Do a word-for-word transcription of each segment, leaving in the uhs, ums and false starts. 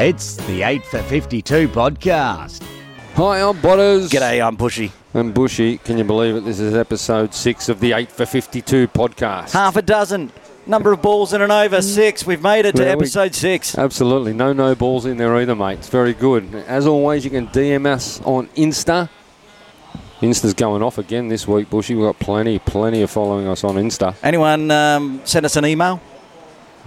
It's the eight for fifty-two podcast. Hi, I'm Bodders. G'day, I'm Bushy. And Bushy, can you believe it? This is episode six of the eight for fifty-two podcast. Half a dozen. Number of balls in an over, six. We've made it to yeah, episode we, six. Absolutely. No no balls in there either, mate. It's very good. As always, you can D M us on Insta. Insta's going off again this week, Bushy. We've got plenty, plenty of following us on Insta. Anyone um, send us an email?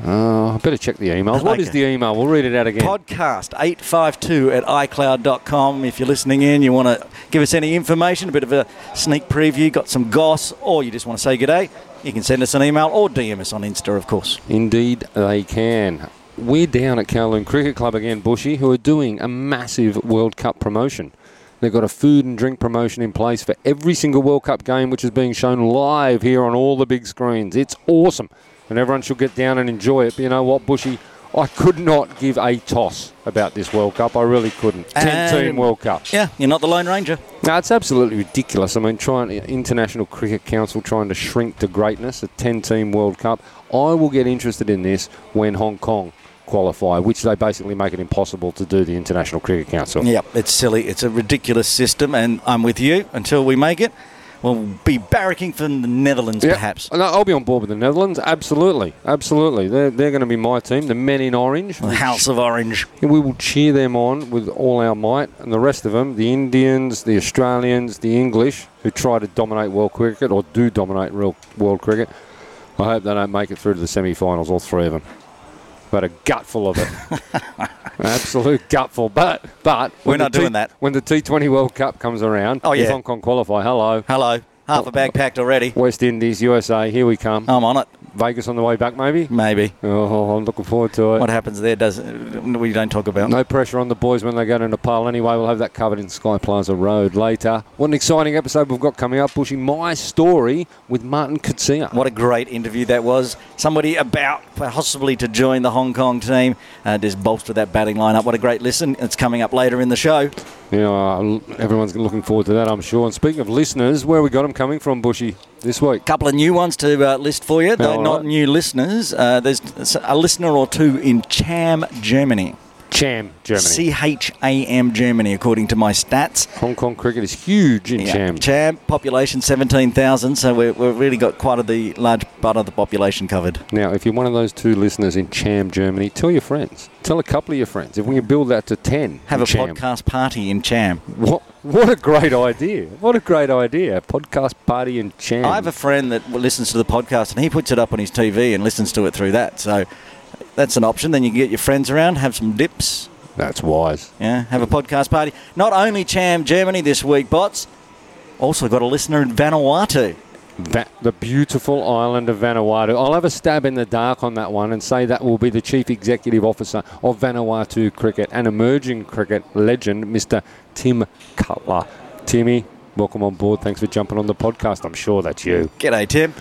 Uh, I better check the emails. What okay. is the email? We'll read it out again. Podcast eight five two at i cloud dot com. If you're listening in, you want to give us any information, a bit of a sneak preview, got some goss, or you just want to say good day, you can send us an email or D M us on Insta, of course. Indeed, they can. We're down at Kowloon Cricket Club again, Bushy, who are doing a massive World Cup promotion. They've got a food and drink promotion in place for every single World Cup game, which is being shown live here on all the big screens. It's awesome, and everyone should get down and enjoy it. But you know what, Bushy? I could not give a toss about this World Cup. I really couldn't. ten-team World Cup. Yeah, you're not the Lone Ranger. No, it's absolutely ridiculous. I mean, trying International Cricket Council trying to shrink to greatness, a ten-team World Cup. I will get interested in this when Hong Kong qualify, which they basically make it impossible to do the International Cricket Council. Yep, it's silly. It's a ridiculous system, and I'm with you until we make it. We'll be barracking for the Netherlands, yep. perhaps. No, I'll be on board with the Netherlands, absolutely. Absolutely. They're, they're going to be my team, the men in orange. The House of Orange. We will cheer them on with all our might, and the rest of them, the Indians, the Australians, the English, who try to dominate world cricket or do dominate real world cricket. I hope they don't make it through to the semi-finals, all three of them. But a gutful of it. Absolute gutful. But but we're not doing that. When the T twenty World Cup comes around, oh, yeah. if Hong Kong qualify, hello. Hello. Half a bag packed already. West Indies, U S A, here we come. I'm on it. Vegas on the way back, maybe? Maybe. Oh, I'm looking forward to it. What happens there, doesn't we don't talk about. No pressure on the boys when they go to Nepal. Anyway, we'll have that covered in Sky Plaza Road later. What an exciting episode we've got coming up, Bushy. My story with Martin Kutsia. What a great interview that was. Somebody about possibly to join the Hong Kong team. Uh, just bolster that batting lineup. What a great listen. It's coming up later in the show. You know, everyone's looking forward to that, I'm sure. And speaking of listeners, where we got them coming from, Bushy, this week? A couple of new ones to uh, list for you. They're oh, not right. new listeners. Uh, there's a listener or two in Cham, Germany. Cham, Germany. C H A M, Germany, according to my stats. Hong Kong cricket is huge in yeah. Cham. Cham, population seventeen thousand, so we've really got quite a the large part of the population covered. Now, if you're one of those two listeners in Cham, Germany, tell your friends. Tell a couple of your friends. If we can build that to ten. Have a Cham. podcast party in Cham. What? What a great idea. What a great idea. Podcast party in Cham. I have a friend that listens to the podcast, and he puts it up on his T V and listens to it through that, so... That's an option. Then you can get your friends around, have some dips. That's wise. Yeah, have a podcast party. Not only Cham, Germany this week, Bots, also got a listener in Vanuatu. Va- the beautiful island of Vanuatu. I'll have a stab in the dark on that one and say that will be the Chief Executive Officer of Vanuatu Cricket and emerging cricket legend, Mister Tim Cutler. Timmy, welcome on board. Thanks for jumping on the podcast. I'm sure that's you. G'day, Tim.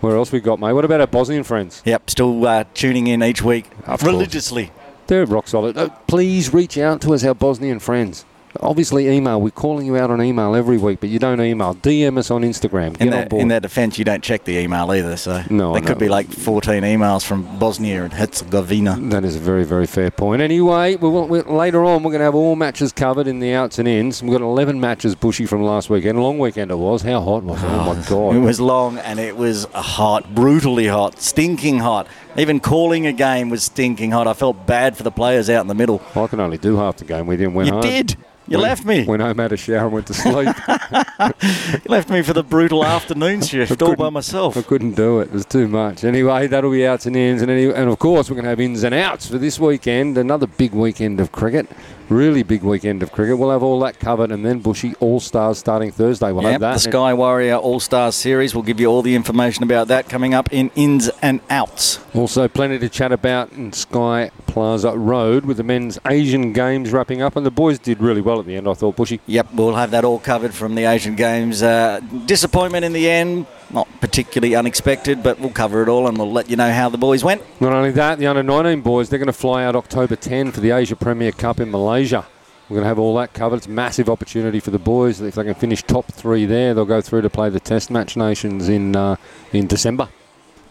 Where else we got, mate? What about our Bosnian friends? Yep, still uh, tuning in each week of religiously. Course. They're rock solid. Uh, please reach out to us, our Bosnian friends. Obviously, email. We're calling you out on email every week, but you don't email. D M us on Instagram. Get in that, on board. In their defence, you don't check the email either, so no, there no. could be like fourteen emails from Bosnia and Herzegovina. That is a very, very fair point. Anyway, we want, we, later on, we're going to have all matches covered in the outs and ins. We've got eleven matches, Bushy, from last weekend. Long weekend it was. How hot was it? Oh, oh, my God. It was long, and it was hot, brutally hot, stinking hot. Even calling a game was stinking hot. I felt bad for the players out in the middle. I can only do half the game with him. You home. did. You went, left me. Went home, had a shower and went to sleep. You left me for the brutal afternoon shift all by myself. I couldn't do it. It was too much. Anyway, that'll be outs and ins. And, any, and of course, we're going to have ins and outs for this weekend. Another big weekend of cricket. Really big weekend of cricket. We'll have all that covered. And then, Bushy, All-Stars starting Thursday. We'll yep, have that. The Sky Warrior All-Stars series. We'll give you all the information about that coming up in ins and outs. Also, plenty to chat about in Sky Plaza Road with the men's Asian Games wrapping up. And the boys did really well at the end, I thought, Bushy. Yep, we'll have that all covered from the Asian Games. Uh, disappointment in the end. Not particularly unexpected, but we'll cover it all and we'll let you know how the boys went. Not only that, the under nineteen boys, they're going to fly out October tenth for the Asia Premier Cup in Malaysia. We're going to have all that covered. It's a massive opportunity for the boys. If they can finish top three there, they'll go through to play the Test Match Nations in uh, in December.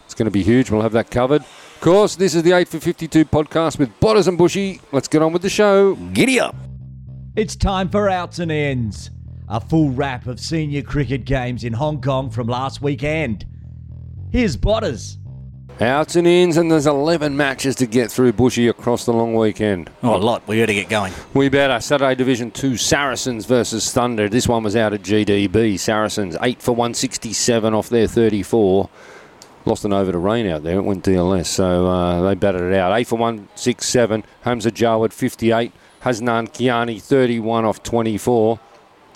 It's going to be huge. We'll have that covered. Of course, this is the eight for fifty-two podcast with Bodders and Bushy. Let's get on with the show. Giddy up. It's time for outs and ends. A full wrap of senior cricket games in Hong Kong from last weekend. Here's Bodders. Outs and ins, and there's eleven matches to get through, Bushy, across the long weekend. Oh, a lot. We better get going. We better. Saturday Division two, Saracens versus Thunder. This one was out at G D B. Saracens, eight for one sixty-seven off their thirty-four. Lost an over to rain out there. It went D L S, so uh, they batted it out. eight for one sixty-seven. Hamza Jawad, fifty-eight. Hasnan Kiani, thirty-one off twenty-four.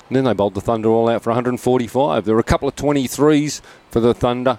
And then they bowled the Thunder all out for one forty-five. There were a couple of twenty-threes for the Thunder.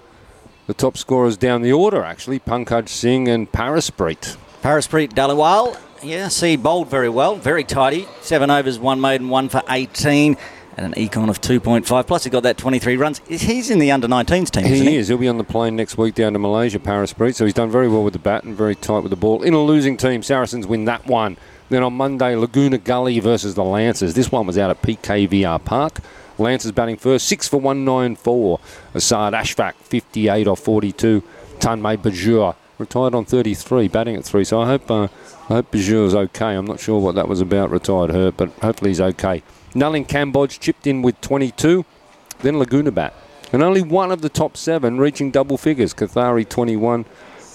The top scorers down the order, actually, Pankaj Singh and Paraspreet. Paraspreet Dalawal, yes, he bowled very well, very tidy. Seven overs, one maiden, one for eighteen, and an econ of two point five. Plus, he got that twenty-three runs. He's in the under nineteens team, isn't he? He is. He'll be on the plane next week down to Malaysia, Paraspreet. So he's done very well with the bat and very tight with the ball. In a losing team, Saracens win that one. Then on Monday, Laguna Gully versus the Lancers. This one was out at P K V R Park. Lancers batting first, six for one ninety-four. Asad Ashfaq, fifty-eight off forty-two. Tanmay Bajur, retired on thirty-three, batting at three. So I hope uh, I hope Bajur's okay. I'm not sure what that was about, retired hurt, but hopefully he's okay. Nulling Cambodge chipped in with twenty-two. Then Laguna bat. And only one of the top seven reaching double figures. Kathari, twenty-one.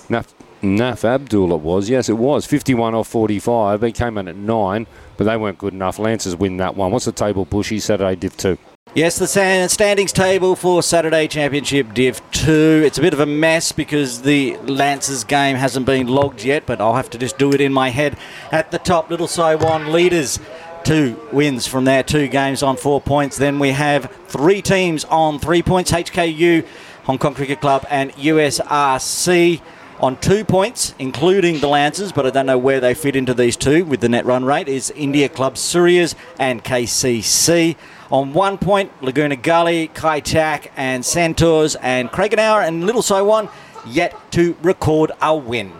Naf, Naf Abdul it was. Yes, it was. fifty-one off forty-five. They came in at nine, but they weren't good enough. Lancers win that one. What's the table, Bushy? Saturday Div two. Yes, the standings table for Saturday Championship Div two. It's a bit of a mess because the Lancers game hasn't been logged yet, but I'll have to just do it in my head. At the top, Little Sai Wan leaders. Two wins from there, two games on four points. Then we have three teams on three points, H K U, Hong Kong Cricket Club and U S R C on two points, including the Lancers, but I don't know where they fit into these two with the net run rate, is India Club Surias and K C C. On one point, Laguna Gully, Kai Tak and Santos and Craigengower and Little Sai Wan yet to record a win.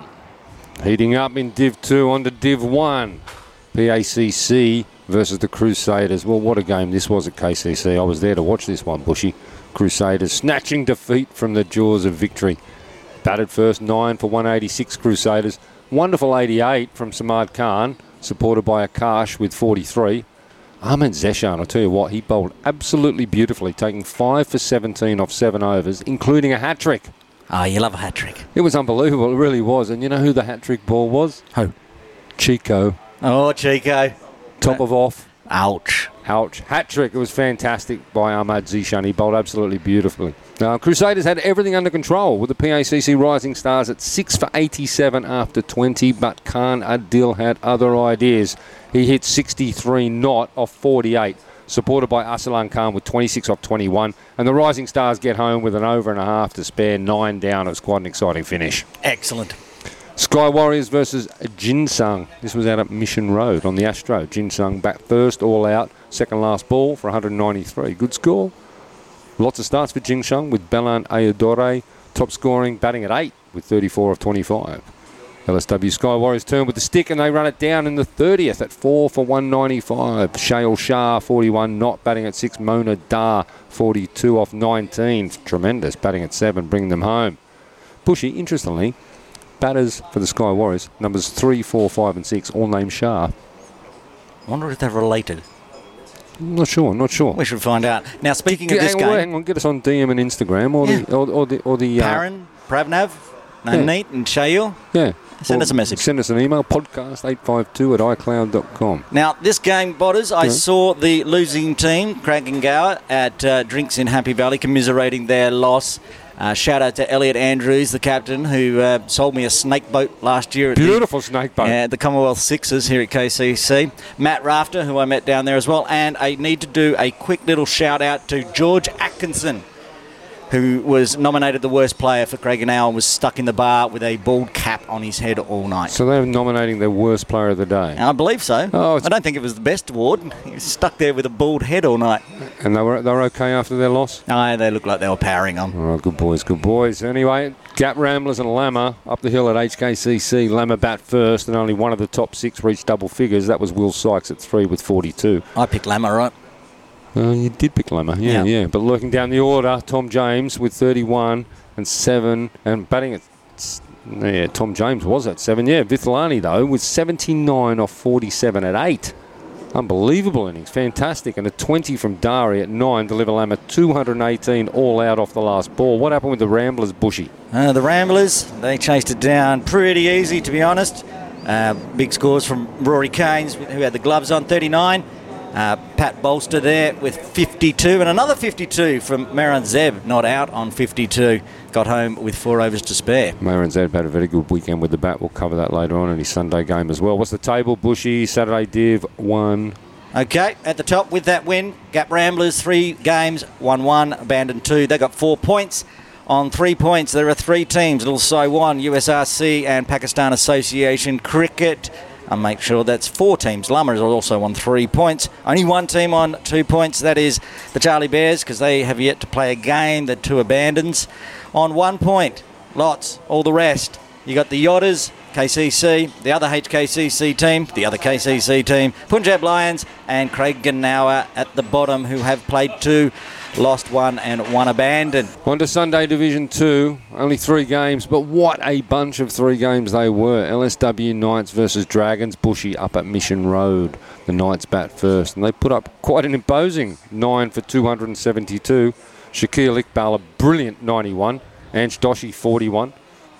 Heating up in Div two, on to Div one. P A C C versus the Crusaders. Well, what a game this was at K C C. I was there to watch this one, Bushy. Crusaders snatching defeat from the jaws of victory. Batted first, nine for one eighty-six, Crusaders. Wonderful eighty-eight from Samad Khan, supported by Akash with forty-three. Ahmed Zeeshan, I'll tell you what, he bowled absolutely beautifully, taking five for seventeen off seven overs, including a hat-trick. Oh, you love a hat-trick. It was unbelievable, it really was. And you know who the hat-trick ball was? Who? Chico. Oh, Chico. Top of off. Ouch. Ouch. Hat-trick, it was fantastic by Ahmed Zeeshan. He bowled absolutely beautifully. Now, Crusaders had everything under control with the P A C C Rising Stars at six for eighty-seven after twenty, but Khan Adil had other ideas. He hit sixty-three not off forty-eight, supported by Arsalan Khan with twenty-six off twenty-one, and the Rising Stars get home with an over and a half to spare, nine down. It was quite an exciting finish. Excellent. Sky Warriors versus Jinsung. This was out at Mission Road on the Astro. Jinsung back first, all out, second last ball for one ninety-three. Good score. Lots of starts for Jinsung with Belan Ayodore top scoring, batting at eight with thirty-four of twenty-five. L S W Sky Warriors turn with the stick and they run it down in the thirtieth at four for one ninety-five. Shail Shah, forty-one not, batting at six. Mona Dar, forty-two off nineteen. Tremendous, batting at seven, bringing them home. Bushy, interestingly, batters for the Sky Warriors, numbers three, four, five, and six, all named Shah. I wonder if they're related. I'm not sure, not sure. We should find out. Now, speaking G- of this hang game... Hang on, get us on D M and Instagram, or yeah. the... Or, or the, or the uh, Paran, Pravnav, Naneet, yeah. and Shail. Yeah. Send or us a message. Send us an email, podcast eight five two at i cloud dot com. Now, this game, Bodders, I yeah. saw the losing team, Craigengower, at uh, Drinks in Happy Valley, commiserating their loss. Uh, shout out to Elliot Andrews, the captain, who uh, sold me a snake boat last year. At Beautiful the, snake boat. Uh, the Commonwealth Sixers here at K C C. Matt Rafter, who I met down there as well. And I need to do a quick little shout out to George Atkinson, who was nominated the worst player for Craigengower and was stuck in the bar with a bald cap on his head all night. So they're nominating their worst player of the day? I believe so. Oh, I don't think it was the best award. He was stuck there with a bald head all night. And they were they were okay after their loss? No, they looked like they were powering on. All right, good boys, good boys. Anyway, Gap Ramblers and Lammer up the hill at H K C C. Lammer bat first, and only one of the top six reached double figures. That was Will Sykes at three with forty-two. I picked Lammer, right? Uh, you did pick Lammer, yeah, yeah, yeah. But lurking down the order, Tom James with thirty-one and seven, and batting at Yeah, Tom James was at seven. Yeah, Vithalani, though, was seventy-nine off forty-seven at eight. Unbelievable innings. Fantastic. And a twenty from Dari at nine to deliver Lammer. two hundred eighteen all out off the last ball. What happened with the Ramblers, Bushy? Uh, the Ramblers, they chased it down pretty easy, to be honest. Uh, big scores from Rory Keynes, who had the gloves on, thirty-nine. Uh, Pat Bolster there with fifty-two. And another fifty-two from Mayran Zeb, not out on fifty-two. Got home with four overs to spare. Mayran Zeb had a very good weekend with the bat. We'll cover that later on in his Sunday game as well. What's the table, Bushy? Saturday Div one. Okay, at the top with that win, Gap Ramblers, three games, one one, Abandon two. They got four points. On three points, there are three teams, Little Sai Wan, U S R C and Pakistan Association Cricket. And make sure that's four teams. Lammer is also on three points. Only one team on two points. That is the Charlie Bears, because they have yet to play a game. The two Abandons on one point. Lots, all the rest. You got the Yodders, K C C, the other H K C C team, the other K C C team, Punjab Lions and Craigengower at the bottom, who have played two, lost one and one abandoned. On to Sunday Division two, only three games, but what a bunch of three games they were. L S W Knights versus Dragons, Bushy up at Mission Road. The Knights bat first, and they put up quite an imposing nine for two hundred seventy-two. Shakeel Iqbal, a brilliant ninety-one. Ansh Doshi, forty-one.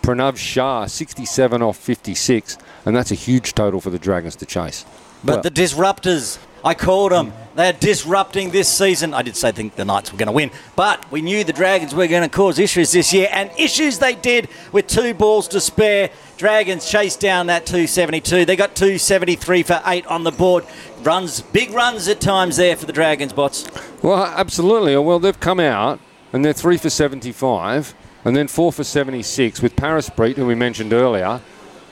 Pranav Shah, sixty-seven off fifty-six. And that's a huge total for the Dragons to chase. But well, the disruptors, I called them. They're disrupting this season. I did say I think the Knights were going to win, but we knew the Dragons were going to cause issues this year, and issues they did with two balls to spare. Dragons chased down that two seventy-two. They got two seventy-three for eight on the board. Runs, big runs at times there for the Dragons, Bots. Well, absolutely. Well, they've come out, and they're three for seventy-five. And then four for seventy-six with Paraspreet, who we mentioned earlier,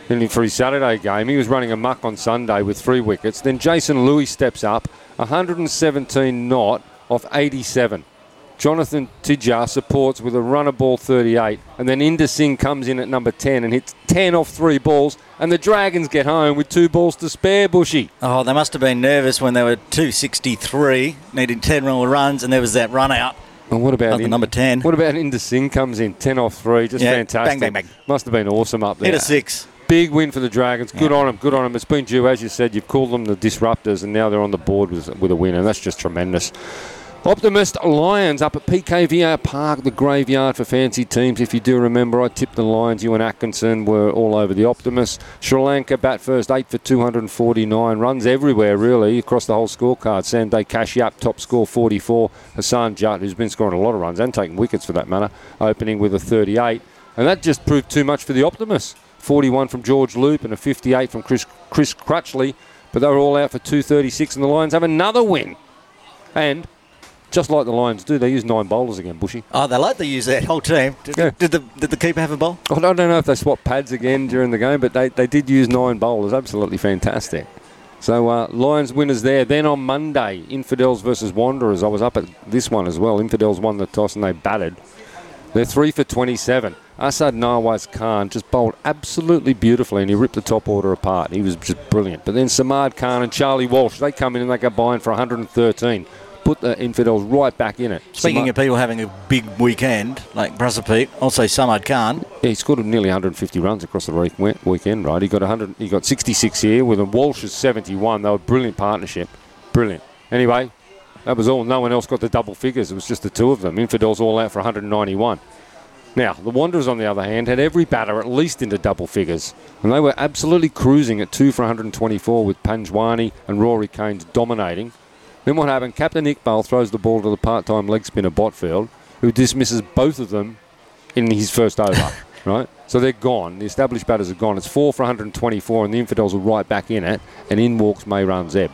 in for his Saturday game. He was running amok on Sunday with three wickets. Then Jason Louis steps up, one seventeen not off eighty-seven. Jonathan Tidjar supports with a runner ball thirty-eight. And then Inder Singh comes in at number ten and hits ten off three balls. And the Dragons get home with two balls to spare, Bushy. Oh, they must have been nervous when they were two sixty-three, needed ten more runs, and there was that run out. And what about in, number ten? What about Inder Singh comes in ten off three? Just yeah, fantastic. Bang, bang, bang. Must have been awesome up there. Hit a six. Big win for the Dragons. Good yeah. on them. Good on them. It's been due, as you said. You've called them the disruptors, and now they're on the board with with a win, and that's just tremendous. Optimist Lions up at P K V R Park, the graveyard for fancy teams. If you do remember, I tipped the Lions. You and Atkinson were all over the Optimists. Sri Lanka bat first, eight for two hundred forty-nine. Runs everywhere, really, across the whole scorecard. Sanjay Kashyap, top score, forty-four. Hassan Jutt, who's been scoring a lot of runs and taking wickets for that matter, opening with a thirty-eight. And that just proved too much for the Optimists. forty-one from George Loop and a fifty-eight from Chris, Chris Crutchley. But they were all out for two thirty-six, and the Lions have another win. And just like the Lions do, they use nine bowlers again, Bushy. Oh, they like to use that whole team. Did, yeah. did, the, did the keeper have a bowl? I don't know if they swapped pads again during the game, but they, they did use nine bowlers. Absolutely fantastic. So uh, Lions winners there. Then on Monday, Infidels versus Wanderers. I was up at this one as well. Infidels won the toss and they batted. They're three for twenty-seven. Asad Nawaz Khan just bowled absolutely beautifully, and he ripped the top order apart. He was just brilliant. But then Samad Khan and Charlie Walsh, they come in and they combine for one hundred thirteen. Put the Infidels right back in it. Speaking Samad, of people having a big weekend, like Paraspreet, also Samad Khan. Yeah, he scored nearly one hundred fifty runs across the week, weekend, right? He got one hundred. He got sixty-six here with a Walsh's seventy-one. They were a brilliant partnership. Brilliant. Anyway, that was all. No one else got the double figures. It was just the two of them. Infidels all out for one hundred ninety-one. Now, the Wanderers, on the other hand, had every batter at least into double figures. And they were absolutely cruising at two for one hundred twenty-four with Panjwani and Rory Keynes dominating. Then what happened? Captain Iqbal throws the ball to the part-time leg spinner Botfield, who dismisses both of them in his first over, right? So they're gone. The established batters are gone. It's four for one hundred twenty-four, and the Infidels are right back in it, and in walks Mayran Zeb.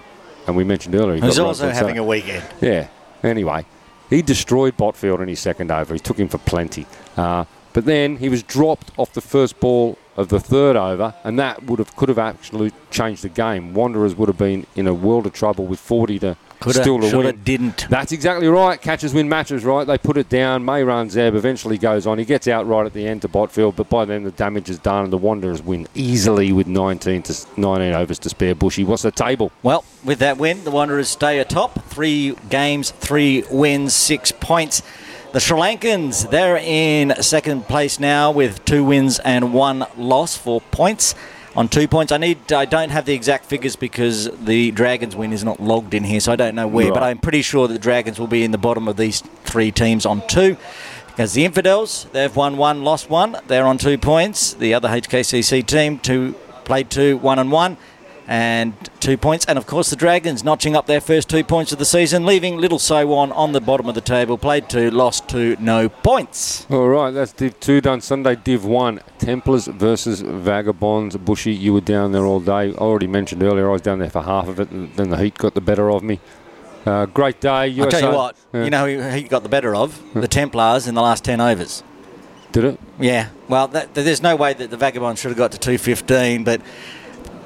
And we mentioned earlier, he's also having a weekend. Yeah. Anyway, he destroyed Botfield in his second over. He took him for plenty. Uh, but then he was dropped off the first ball of the third over, and that would have could have actually changed the game. Wanderers would have been in a world of trouble with forty to could still have, to win. Have didn't. That's exactly right. Catches win matches, right? They put it down. Mayran Zeb eventually goes on. He gets out right at the end to Botfield, but by then the damage is done, and the Wanderers win easily with nineteen to nineteen overs to spare. Bushy, what's the table? Well, with that win, the Wanderers stay atop. Three games, three wins, six points. The Sri Lankans, they're in second place now with two wins and one loss, four points. On two points, I need I don't have the exact figures because the Dragons win is not logged in here, so I don't know where, right. But I'm pretty sure that the Dragons will be in the bottom of these three teams on two. Because the Infidels, they've won one, lost one. They're on two points. The other H K C C team, two played two, one and one, and two points. And, of course, the Dragons notching up their first two points of the season, leaving Little Sai Wan on the bottom of the table. Played two, lost two, no points. All right, that's Div two done. Sunday Div one, Templars versus Vagabonds. Bushy, you were down there all day. I already mentioned earlier I was down there for half of it, and then the heat got the better of me. Uh, great day. U S A. I'll tell you what, yeah. You know who he got the better of? The Templars in the last ten overs. Did it? Yeah. Well, that, there's no way that the Vagabonds should have got to two fifteen, but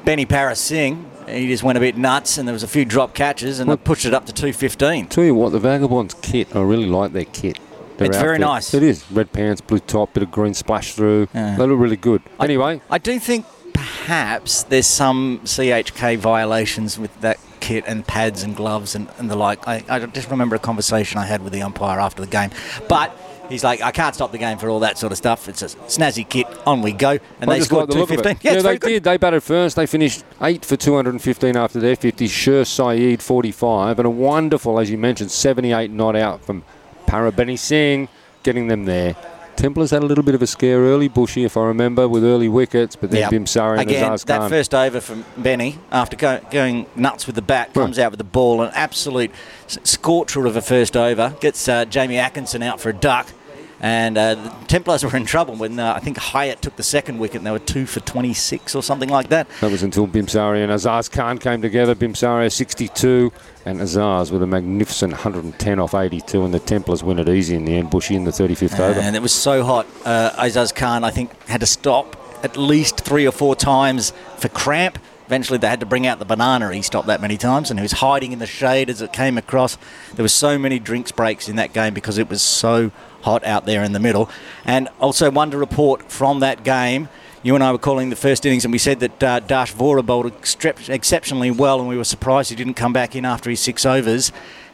Benny Paras Singh, he just went a bit nuts, and there was a few drop catches, and well, they pushed it up to two fifteen. Tell you what, the Vagabonds' kit, I really like their kit. They're it's very there. nice. It is. Red pants, blue top, bit of green splash through. Yeah. They look really good. Anyway. I, I do think perhaps there's some C H K violations with that kit and pads and gloves and, and the like. I, I just remember a conversation I had with the umpire after the game, but he's like, I can't stop the game for all that sort of stuff. It's a snazzy kit, on we go. And I they scored like two fifteen. Yeah, yeah they good. did. They batted first. They finished eight for two hundred fifteen after their fifty. Sher Saeed, forty-five. And a wonderful, as you mentioned, seventy-eight not out from Parabeni Singh, getting them there. Templars had a little bit of a scare early, Bushy, if I remember, with early wickets, but then yep. Bimsari and Azaz Khan. That first over from Benny, after go, going nuts with the bat, comes right. out with the ball, an absolute scorcher of a first over, gets uh, Jamie Atkinson out for a duck, and uh, the Templars were in trouble when uh, I think Hyatt took the second wicket, and they were two for twenty-six or something like that. That was until Bimsari and Azaz Khan came together. Bimsari sixty-two, and Azaz with a magnificent one hundred ten off eighty-two, and the Templars win it easy in the end. Bushy in the thirty-fifth uh, over. And it was so hot. Uh, Azaz Khan, I think, had to stop at least three or four times for cramp. Eventually they had to bring out the banana. He stopped that many times, and he was hiding in the shade as it came across. There were so many drinks breaks in that game because it was so hot out there in the middle. And also one to report from that game, you and I were calling the first innings, and we said that uh, Darsh Vora bowled extre- exceptionally well, and we were surprised he didn't come back in after his six overs.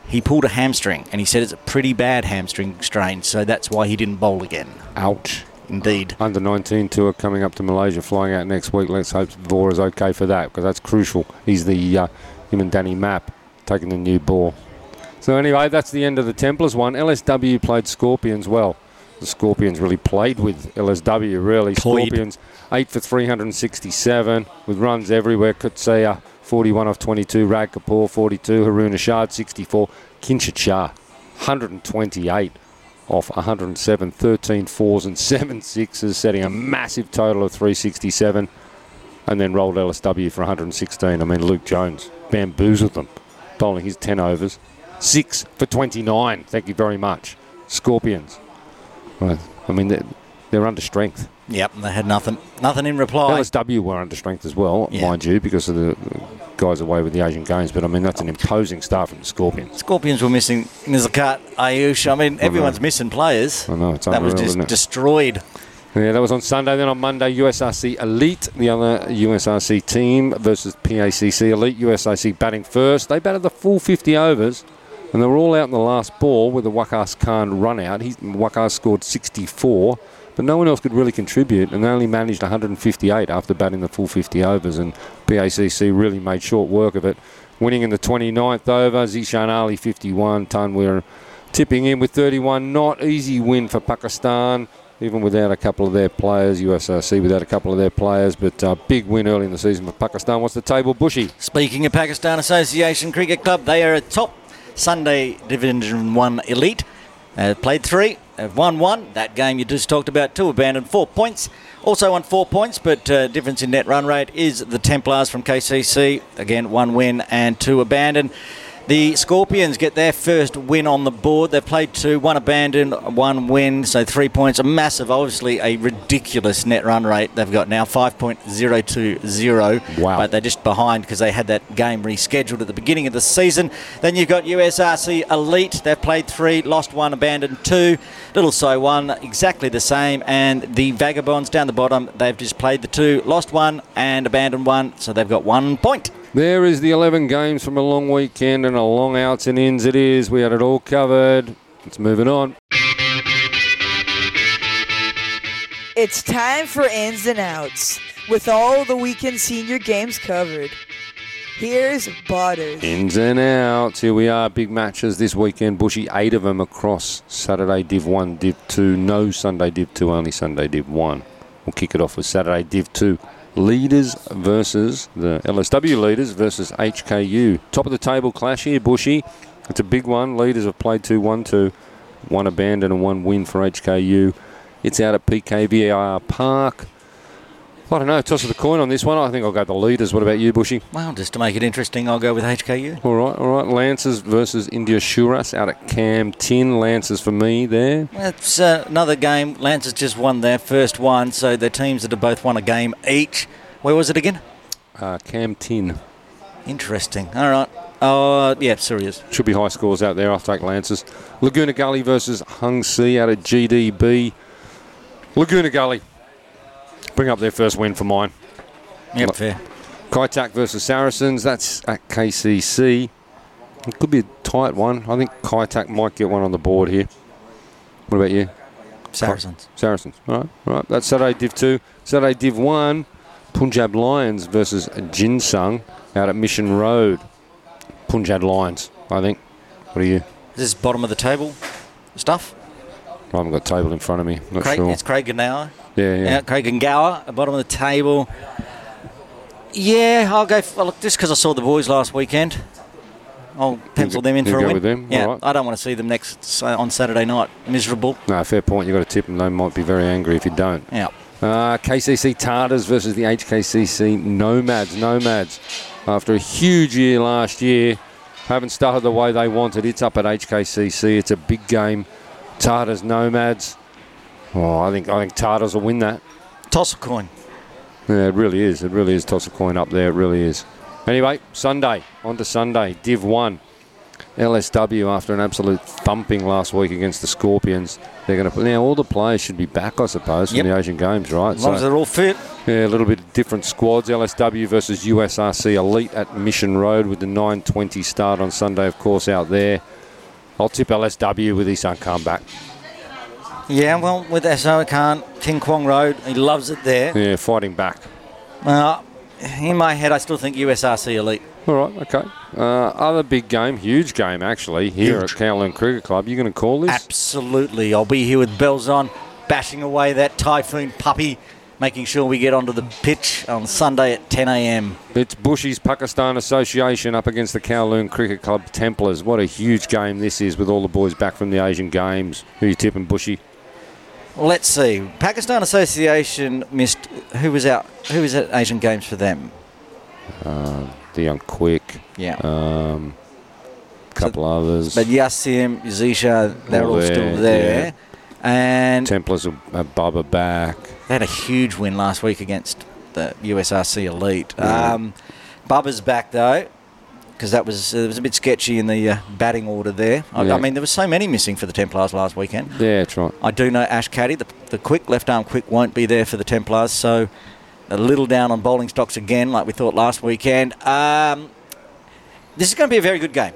He pulled a hamstring, and he said it's a pretty bad hamstring strain, so that's why he didn't bowl again. Ouch. Indeed. Uh, under nineteen tour coming up to Malaysia, flying out next week. Let's hope Vora's okay for that, because that's crucial. He's the, uh, him and Danny Mapp taking the new ball. So anyway, that's the end of the Templars one. L S W played Scorpions well. The Scorpions really played with L S W, really. Played. Scorpions, eight for three hundred sixty-seven, with runs everywhere. Kutsia, forty-one off twenty-two. Rag Kapoor, forty-two. Harun Ashad, sixty-four. Kinshit Shah, one hundred twenty-eight. Off one hundred seven, thirteen fours and seven sixes, setting a massive total of three sixty-seven, and then rolled L S W for one hundred sixteen. I mean, Luke Jones bamboozled them, bowling his ten overs, six for twenty-nine. Thank you very much, Scorpions. Right. I mean, they're, they're under strength. Yep, and they had nothing, nothing in reply. L S W were under strength as well, yeah. Mind you, because of the guys away with the Asian Games. But, I mean, that's an imposing start from the Scorpions. Scorpions were missing Nizakat, Ayush. I mean, everyone's I missing players. I know, it's unreal, That was just destroyed. Yeah, that was on Sunday. Then on Monday, U S R C Elite, the other U S R C team, versus P A C C Elite. U S R C batting first. They batted the full fifty overs, and they were all out in the last ball with the Waqas Khan run out. He, Waqas scored sixty-four. But no one else could really contribute, and they only managed one hundred fifty-eight after batting the full fifty overs, and P A C C really made short work of it. Winning in the twenty-ninth over, Zeeshan Ali fifty-one, Tanwir tipping in with thirty-one. Not easy win for Pakistan, even without a couple of their players, U S R C without a couple of their players, but a big win early in the season for Pakistan. What's the table, Bushy? Speaking of Pakistan Association Cricket Club, they are atop Sunday Division one Elite. Uh, played three, have won one. That game you just talked about, two abandoned, four points. Also on four points, but uh, difference in net run rate is the Templars from K C C. Again, one win and two abandoned. The Scorpions get their first win on the board. They've played two, one abandoned, one win, so three points. A massive, obviously a ridiculous net run rate they've got now, five point oh two oh. Wow. But they're just behind because they had that game rescheduled at the beginning of the season. Then you've got U S R C Elite. They've played three, lost one, abandoned two. Little So one, exactly the same. And the Vagabonds down the bottom, they've just played the two, lost one and abandoned one. So they've got one point. There is the eleven games from a long weekend and a long outs and ins it is. We had it all covered. Let's move it on. It's time for ins and outs, with all the weekend senior games covered. Here's Bodders. Ins and outs. Here we are. Big matches this weekend. Bushy, eight of them across Saturday Div one, Div two. No Sunday Div two, only Sunday Div one. We'll kick it off with Saturday Div two. Leaders versus the L S W leaders versus H K U. Top of the table clash here, Bushy. It's a big one. Leaders have played two one two. One abandon and one win for H K U. It's out at P K V R Park. I don't know, toss of the coin on this one. I think I'll go the leaders. What about you, Bushy? Well, just to make it interesting, I'll go with H K U. All right, all right. Lancers versus India Shuras out at Cham. Tin Lancers for me there. That's uh, another game. Lancers just won their first one, so the teams that have both won a game each. Where was it again? Uh, Cham Tin. Interesting. All right. Oh, uh, yeah, serious. Should be high scores out there. I'll take Lancers. Laguna Gully versus Hung Si out at G D B. Laguna Gully. Bring up their first win for mine. Yep, like, fair. Kai Tak versus Saracens. That's at K C C. It could be a tight one. I think Kai Tak might get one on the board here. What about you? Saracens. Kai- Saracens. All right, all right. That's Saturday Div two. Saturday Div one. Punjab Lions versus Jinsung out at Mission Road. Punjab Lions, I think. What are you? Is this bottom of the table stuff? I haven't got a table in front of me. I'm not Craig, sure. It's Craigengower. Yeah, yeah. Out Craigengower, bottom of the table. Yeah, I'll go. For, look, just because I saw the boys last weekend, I'll pencil them in you for go a win. With them. Yeah, right. I don't want to see them next on Saturday night. Miserable. No, fair point. You've got to tip them. They might be very angry if you don't. Yeah. Uh, K C C Tartars versus the H K C C Nomads. Nomads, after a huge year last year, haven't started the way they wanted. It's up at H K C C. It's a big game. Tartars, Nomads. Oh, I think I think Tartars will win that. Toss a coin. Yeah, it really is. It really is. Toss a coin up there. It really is. Anyway, Sunday. On to Sunday. Div one. L S W, after an absolute thumping last week against the Scorpions, they're going to play. Now, all the players should be back, I suppose, from yep. the Asian Games, right? As long so, as they're all fit. Yeah, a little bit of different squads. L S W versus U S R C Elite at Mission Road with the nine twenty start on Sunday, of course, out there. I'll tip L S W with Isan Khan back. Yeah, well, with Isan Khan, King Kwong Road, he loves it there. Yeah, fighting back. Uh, in my head, I still think U S R C Elite. All right, okay. Uh, other big game, huge game, actually, here huge. at Kowloon Cricket Club. You going to call this? Absolutely. I'll be here with bells on, bashing away that typhoon puppy, making sure we get onto the pitch on Sunday at ten a.m. It's Bushy's Pakistan Association up against the Kowloon Cricket Club Templars. What a huge game this is with all the boys back from the Asian Games. Who are you tipping, Bushy? Let's see. Pakistan Association missed... Who was out? Who was at Asian Games for them? Uh, Dion Quick. Yeah. A um, couple so, others. But Yassim, Zeeshan, they're all, all there, still there. Yeah. And Templars are, are Bubba back. They had a huge win last week against the U S R C Elite. Yeah. Um, Bubba's back, though, because that was, uh, it was a bit sketchy in the uh, batting order there. I, yeah. I mean, there were so many missing for the Templars last weekend. Yeah, that's right. I do know Ash Caddy, the, the quick, left-arm quick, won't be there for the Templars, so a little down on bowling stocks again, like we thought last weekend. Um, this is going to be a very good game.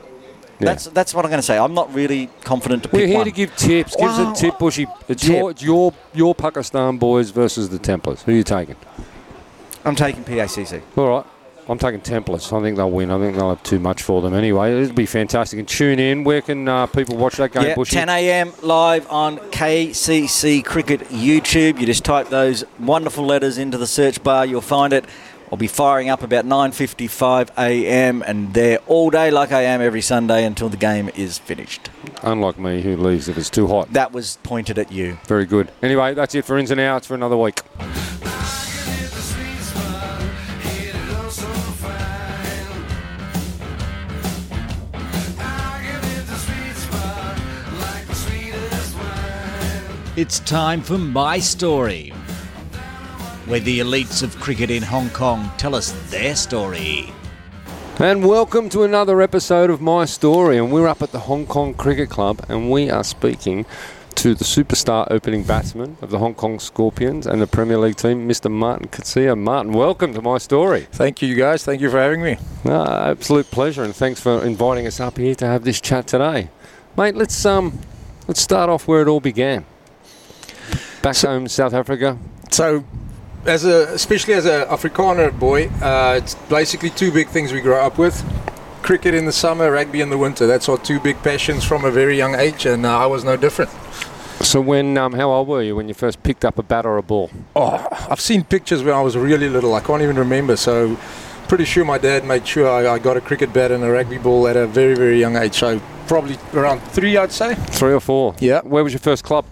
Yeah. That's that's what I'm going to say. I'm not really confident to pick one. We're here one. to give tips. Give wow. us a tip, Bushy. It's tip. Your, your your Pakistan boys versus the Templars. Who are you taking? I'm taking P A C C. All right. I'm taking Templars. I think they'll win. I think they'll have too much for them anyway. It'll be fantastic. And tune in. Where can uh, people watch that game, yeah, Bushy? ten a.m. live on K C C Cricket YouTube. You just type those wonderful letters into the search bar. You'll find it. I'll be firing up about nine fifty-five a.m. and there all day like I am every Sunday until the game is finished. Unlike me, who leaves if it's too hot. That was pointed at you. Very good. Anyway, that's it for Ins and Outs for another week. It's time for My Story, where the elites of cricket in Hong Kong tell us their story. And welcome to another episode of My Story. And we're up at the Hong Kong Cricket Club and we are speaking to the superstar opening batsman of the Hong Kong Scorpions and the Premier League team, Mister Martin Kotsia. Martin, welcome to My Story. Thank you, you guys. Thank you for having me. Ah, absolute pleasure, and thanks for inviting us up here to have this chat today. Mate, let's um, let's start off where it all began. Back so, home, South Africa. So, as a, especially as an Afrikaner boy, uh, it's basically two big things we grow up with. Cricket in the summer, rugby in the winter. That's our two big passions from a very young age, and uh, I was no different. So when, um, how old were you when you first picked up a bat or a ball? Oh, I've seen pictures when I was really little. I can't even remember. So pretty sure my dad made sure I, I got a cricket bat and a rugby ball at a very, very young age. So probably around three, I'd say. Three or four. Yeah. Where was your first club?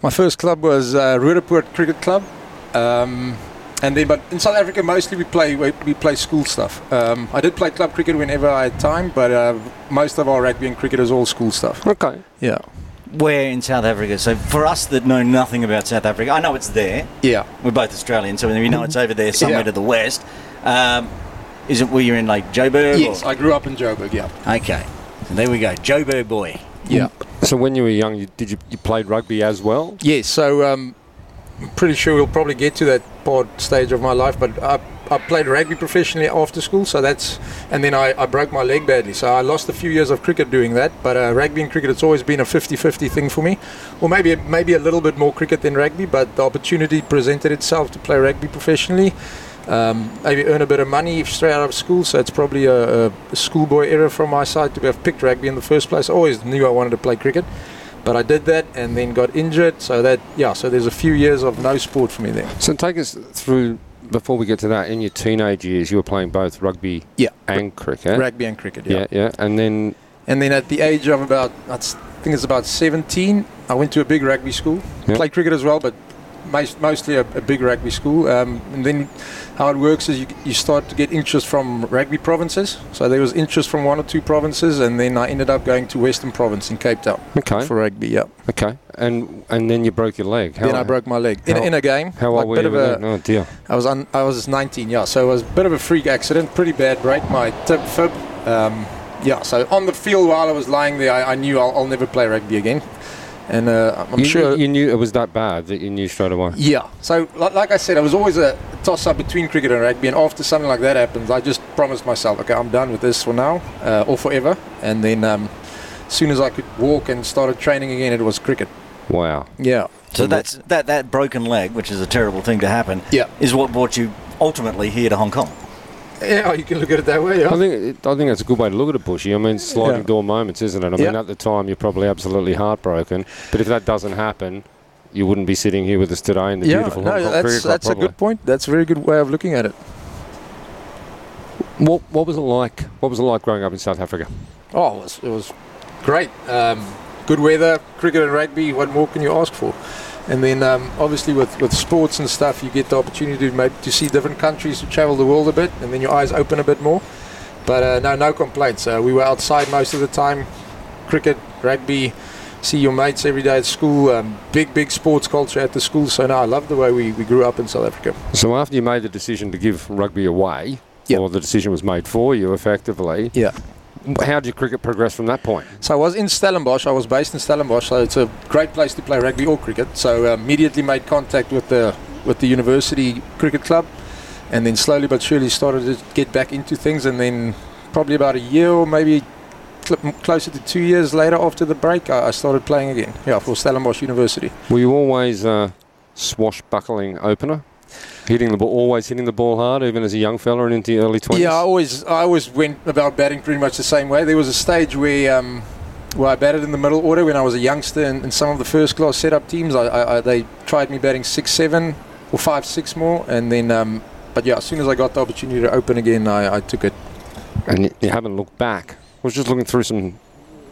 My first club was uh, Ruderpoort Cricket Club. Um, and then, but in South Africa, mostly we play we play school stuff. Um, I did play club cricket whenever I had time, but uh, most of our rugby and cricket is all school stuff. Okay. Yeah. Where in South Africa? So for us that know nothing about South Africa, I know it's there. Yeah. We're both Australian, so we know it's over there somewhere yeah. to the west. Um, is it where you're in, like, Joburg? Yes, or? I grew up in Joburg, yeah. Okay. So there we go. Joburg boy. Yeah. So when you were young, you, did you, you played rugby as well? Yes. So um, I'm pretty sure we'll probably get to that part stage of my life, but I, I played rugby professionally after school, so that's, and then I, I broke my leg badly, so I lost a few years of cricket doing that, but uh, rugby and cricket, it's always been a fifty-fifty thing for me, or maybe maybe a little bit more cricket than rugby, but the opportunity presented itself to play rugby professionally. Um, maybe earn a bit of money straight out of school, so it's probably a, a schoolboy error from my side to have picked rugby in the first place. I always knew I wanted to play cricket, but I did that and then got injured, so that yeah so there's a few years of no sport for me there. So take us through, before we get to that, in your teenage years you were playing both rugby yeah, and cricket. Rugby and cricket, yeah. yeah. Yeah, and then... And then at the age of about, I think it's about seventeen, I went to a big rugby school. Yeah. Played cricket as well, but mostly a, a big rugby school, um, and then how it works is you, you start to get interest from rugby provinces, so there was interest from one or two provinces, and then I ended up going to Western Province in Cape Town okay. for rugby. Yeah. Okay. And and then you broke your leg. How then I, I broke my leg in, in a game. How old like were bit you? Of a, oh dear. I was un, I was nineteen. Yeah. So it was a bit of a freak accident. Pretty bad break. My tib fib. Um, yeah. So on the field while I was lying there, I, I knew I'll, I'll never play rugby again. And uh, I'm you sure knew, you knew it was that bad that you knew straight away. Yeah. So like, like I said, I was always a toss-up between cricket and rugby. And after something like that happens, I just promised myself, okay, I'm done with this for now uh, or forever. And then um, as soon as I could walk and started training again, it was cricket. Wow. Yeah. So, so that's that that broken leg, which is a terrible thing to happen. Yeah. Is what brought you ultimately here to Hong Kong. Yeah, you can look at it that way, yeah. I think it, I think that's a good way to look at it, Bushy. I mean, sliding yeah. door moments, isn't it? I yeah. mean, at the time, you're probably absolutely heartbroken. But if that doesn't happen, you wouldn't be sitting here with us today in the yeah, beautiful no, Hong Kong that's, Cricket Club. That's probably. A good point. That's a very good way of looking at it. What What was it like? What was it like growing up in South Africa? Oh, it was, it was great. Um, good weather, cricket and rugby. What more can you ask for? And then, um, obviously, with, with sports and stuff, you get the opportunity to maybe to see different countries, to travel the world a bit, and then your eyes open a bit more. But uh, no, no complaints. Uh, we were outside most of the time, cricket, rugby, see your mates every day at school, um, big, big sports culture at the school. So, no, I love the way we, we grew up in South Africa. So, after you made the decision to give rugby away, yep. or the decision was made for you, effectively... Yeah. How did cricket progress from that point? So I was in Stellenbosch. I was based in Stellenbosch, so it's a great place to play rugby or cricket. So I immediately made contact with the with the university cricket club, and then slowly but surely started to get back into things. And then probably about a year or maybe cl- closer to two years later, after the break, I, I started playing again. Yeah, for Stellenbosch University. Were you always a swashbuckling opener? Hitting the ball, always hitting the ball hard, even as a young fella and into the early twenties? Yeah, I always I always went about batting pretty much the same way. There was a stage where um, where I batted in the middle order when I was a youngster in, in some of the first class setup teams. I, I, I they tried me batting six seven or five six more, and then um, but yeah, as soon as I got the opportunity to open again, I, I took it. And you, you haven't looked back. I was just looking through some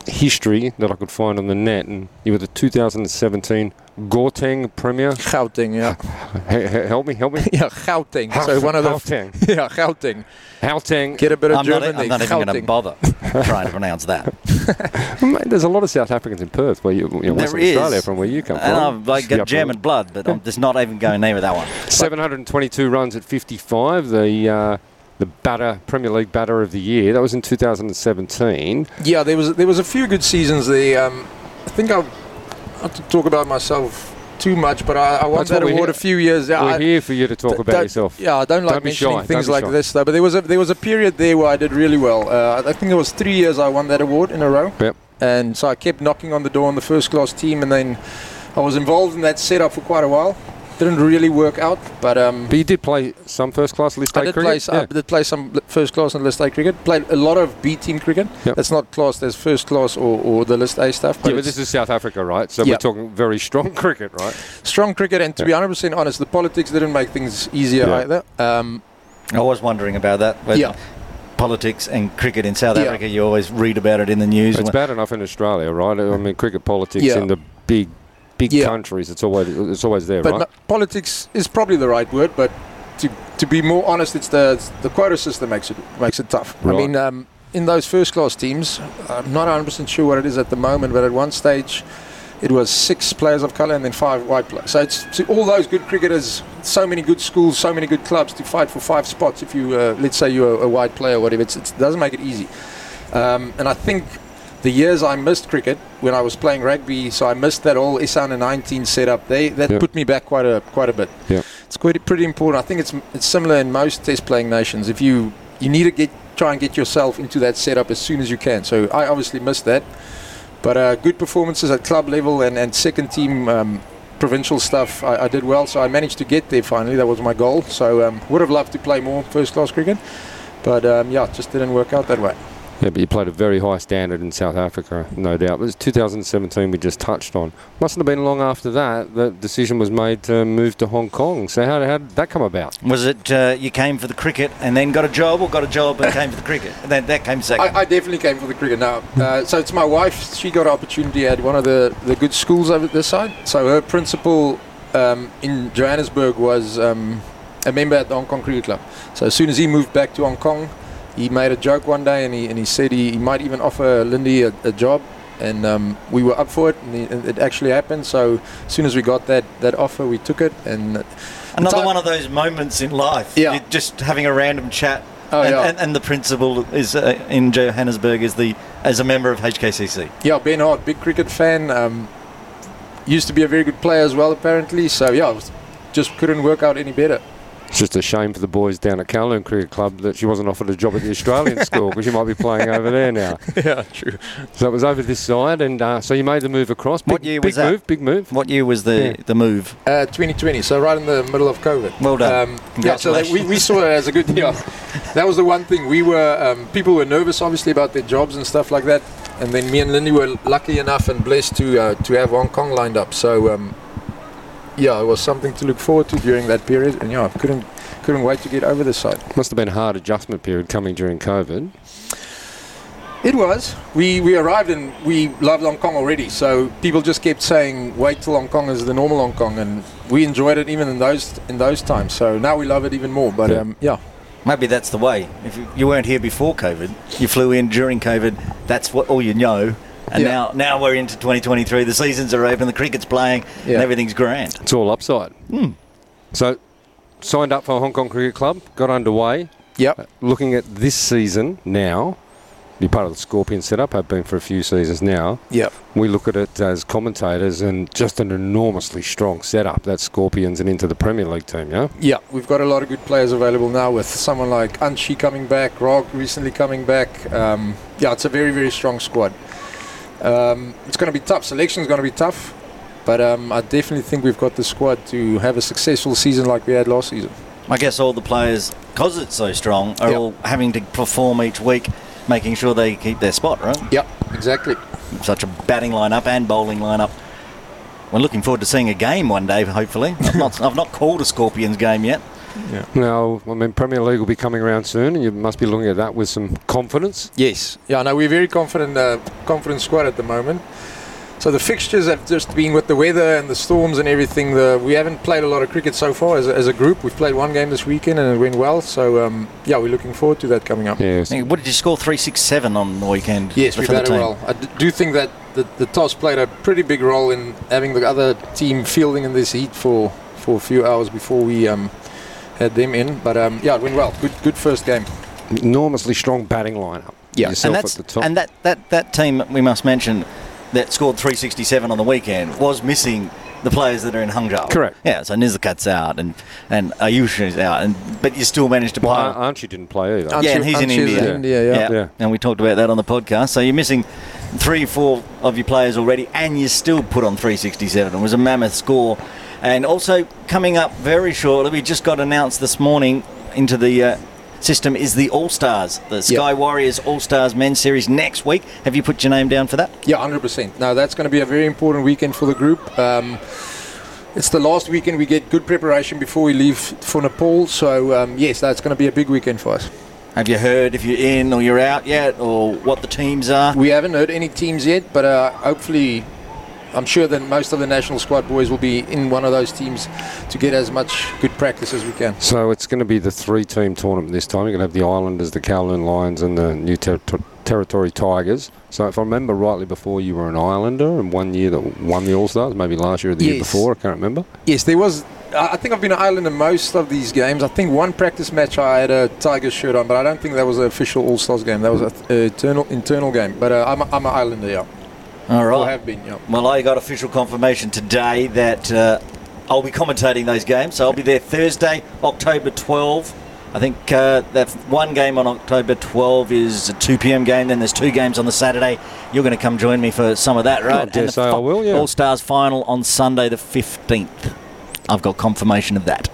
history that I could find on the net, and you were the two thousand seventeen Gauteng Premier. Gauteng, yeah. H- help me, help me. yeah, Gauteng. H- so one of those. Gauteng. F- yeah, Gauteng. Gauteng. Get a bit of I'm German. Not, I'm not even going to bother trying to pronounce that. Mate, there's a lot of South Africans in Perth, where you, you know, Western is. Australia, from where you come from. And I've like, got German blood, but I'm just not even going near with that one. seven hundred twenty-two runs at fifty-five. The. Uh, The batter, Premier League batter of the year. That was in two thousand seventeen. Yeah, there was there was a few good seasons there. Um, I think I not to talk about myself too much, but I, I won that award a few years. We're I, here for you to talk d- about yourself. Yeah, I don't like don't mentioning things like shy. This though. But there was a there was a period there where I did really well. Uh, I think it was three years I won that award in a row. Yep. And so I kept knocking on the door on the first class team, and then I was involved in that setup for quite a while. Didn't really work out, but um. But you did play some first class List A cricket. Play, yeah. I did play some first class and List A cricket. Played a lot of B team cricket. Yep. That's not classed as first class or, or the List A stuff. But yeah, but this is South Africa, right? So yep. We're talking very strong cricket, right? Strong cricket, and to yep. be one hundred percent honest, the politics didn't make things easier yep. either. Um, I was wondering about that. Yeah. Politics and cricket in South yeah. Africa, you always read about it in the news. It's bad enough in Australia, right? I mean, cricket politics yeah. in the big, big yeah. countries, it's always it's always there, but right? But politics is probably the right word, but to to be more honest, it's the it's the quota system makes it makes it tough. Right. I mean, um, in those first-class teams, I'm not one hundred percent sure what it is at the moment, but at one stage, it was six players of colour and then five white players. So it's so all those good cricketers, so many good schools, so many good clubs to fight for five spots. If you, uh, let's say you're a white player or whatever, it's, it doesn't make it easy. Um, and I think the years I missed cricket when I was playing rugby, so I missed that all S under nineteen setup. They that yep. put me back quite a quite a bit. Yep. It's quite pretty important. I think it's it's similar in most test playing nations. If you you need to get try and get yourself into that setup as soon as you can. So I obviously missed that. But uh, good performances at club level and, and second team um, provincial stuff, I, I did well. So I managed to get there finally. That was my goal. So um, would have loved to play more first class cricket. But um, yeah, it just didn't work out that way. Yeah, but you played a very high standard in South Africa, no doubt. It was two thousand seventeen we just touched on. Mustn't have been long after that the decision was made to move to Hong Kong. So how, how did that come about? Was it uh, you came for the cricket and then got a job, or got a job and came for the cricket? And then that came second. I, I definitely came for the cricket. Now, uh, so it's my wife. She got an opportunity at one of the, the good schools over this side. So her principal um, in Johannesburg was um, a member at the Hong Kong Cricket Club. So as soon as he moved back to Hong Kong, he made a joke one day, and he and he said he, he might even offer Lindy a, a job, and um, we were up for it, and, he, and it actually happened. So as soon as we got that, that offer, we took it. And another one of those moments in life, yeah. You're just having a random chat, oh, and, yeah. and, and the principal is uh, in Johannesburg is the as a member of H K C C. Yeah, Ben Hart, big cricket fan, um, used to be a very good player as well, apparently. So yeah, it was, just couldn't work out any better. It's just a shame for the boys down at Kowloon Cricket Club that she wasn't offered a job at the Australian school, because she might be playing over there now. Yeah, true. So it was over this side, and uh, so you made the move across. Big, what year big was that? Move, big move. What year was the, yeah. the move? Uh, twenty twenty, so right in the middle of COVID. Well done. Um, yeah, so that we, we saw it as a good deal. That was the one thing. We were um, people were nervous, obviously, about their jobs and stuff like that, and then me and Lindy were lucky enough and blessed to uh, to have Hong Kong lined up. So. Um, Yeah, it was something to look forward to during that period, and yeah, I couldn't couldn't wait to get over this side. Must have been a hard adjustment period coming during COVID. It was. We we arrived and we loved Hong Kong already, so people just kept saying, "Wait till Hong Kong is the normal Hong Kong," and we enjoyed it even in those in those times. So now we love it even more. But yeah, um, yeah. maybe that's the way. If you, you weren't here before COVID, you flew in during COVID. That's what all you know. And yeah. now, now we're into twenty twenty-three. The seasons are open. The cricket's playing, yeah. and everything's grand. It's all upside. Mm. So, signed up for Hong Kong Cricket Club. Got underway. Yep. Uh, looking at this season now, you're part of the Scorpion setup. I've been for a few seasons now. Yep. We look at it as commentators, and just an enormously strong setup. That's Scorpions and into the Premier League team. Yeah. Yeah. We've got a lot of good players available now, with someone like Anshi coming back, Rog recently coming back. Um, yeah, it's a very very strong squad. Um, it's going to be tough. Selection is going to be tough, but um, I definitely think we've got the squad to have a successful season like we had last season. I guess all the players, because it's so strong, are yep. all having to perform each week, making sure they keep their spot, right? Yep, exactly. Such a batting lineup and bowling lineup. We're looking forward to seeing a game one day, hopefully. I've, not, I've not called a Scorpions game yet. Yeah. Now, I mean, Premier League will be coming around soon, and you must be looking at that with some confidence. Yes. Yeah, no, we're very confident, uh, confident squad at the moment. So the fixtures have just been with the weather and the storms and everything. The, we haven't played a lot of cricket so far as a, as a group. We've played one game this weekend, and it went well. So, um, yeah, we're looking forward to that coming up. Yes. What did you score? three six seven on the weekend? Yes, we played it well. I d- do think that the, the toss played a pretty big role in having the other team fielding in this heat for, for a few hours before we... Um, had them in, but um, yeah, it went well. Good, good first game. Enormously strong batting lineup. Yeah, and that's at the top. and that, that that team we must mention that scored three sixty-seven on the weekend was missing the players that are in Hangzhou. Correct. Yeah, so Nizakat's out and and Ayush is out, and but you still managed to play. Well, Anshi didn't play either. Anshi, yeah, and he's Anshi in India. In India yeah. Yeah. yeah, and we talked about that on the podcast. So you're missing three, four of your players already, and you still put on three sixty-seven. It was a mammoth score. And also coming up very shortly, we just got announced this morning into the uh, system is the All Stars, the Sky yep. Warriors All Stars Men's Series next week. Have you put your name down for that? Yeah, one hundred percent. Now that's going to be a very important weekend for the group. Um, It's the last weekend we get good preparation before we leave for Nepal. So, um, yes, that's going to be a big weekend for us. Have you heard if you're in or you're out yet or what the teams are? We haven't heard any teams yet, but uh, hopefully I'm sure that most of the national squad boys will be in one of those teams to get as much good practice as we can. So it's going to be the three-team tournament this time. You're going to have the Islanders, the Kowloon Lions and the New Ter- Ter- Territory Tigers. So if I remember rightly, before you were an Islander and one year that won the All-Stars, maybe last year or the yes. year before, I can't remember. Yes, there was. I think I've been an Islander most of these games. I think one practice match I had a Tigers shirt on, but I don't think that was an official All-Stars game. That was an th- internal, internal game. But uh, I'm, a, I'm an Islander, yeah. All right. Or have been, yeah. Well, I got official confirmation today that uh, I'll be commentating those games. So I'll be there Thursday, October twelfth. I think uh, that one game on October twelfth is a two p.m. game. Then there's two games on the Saturday. You're going to come join me for some of that, right? I dare say I will, yeah. All-Stars final on Sunday the fifteenth. I've got confirmation of that.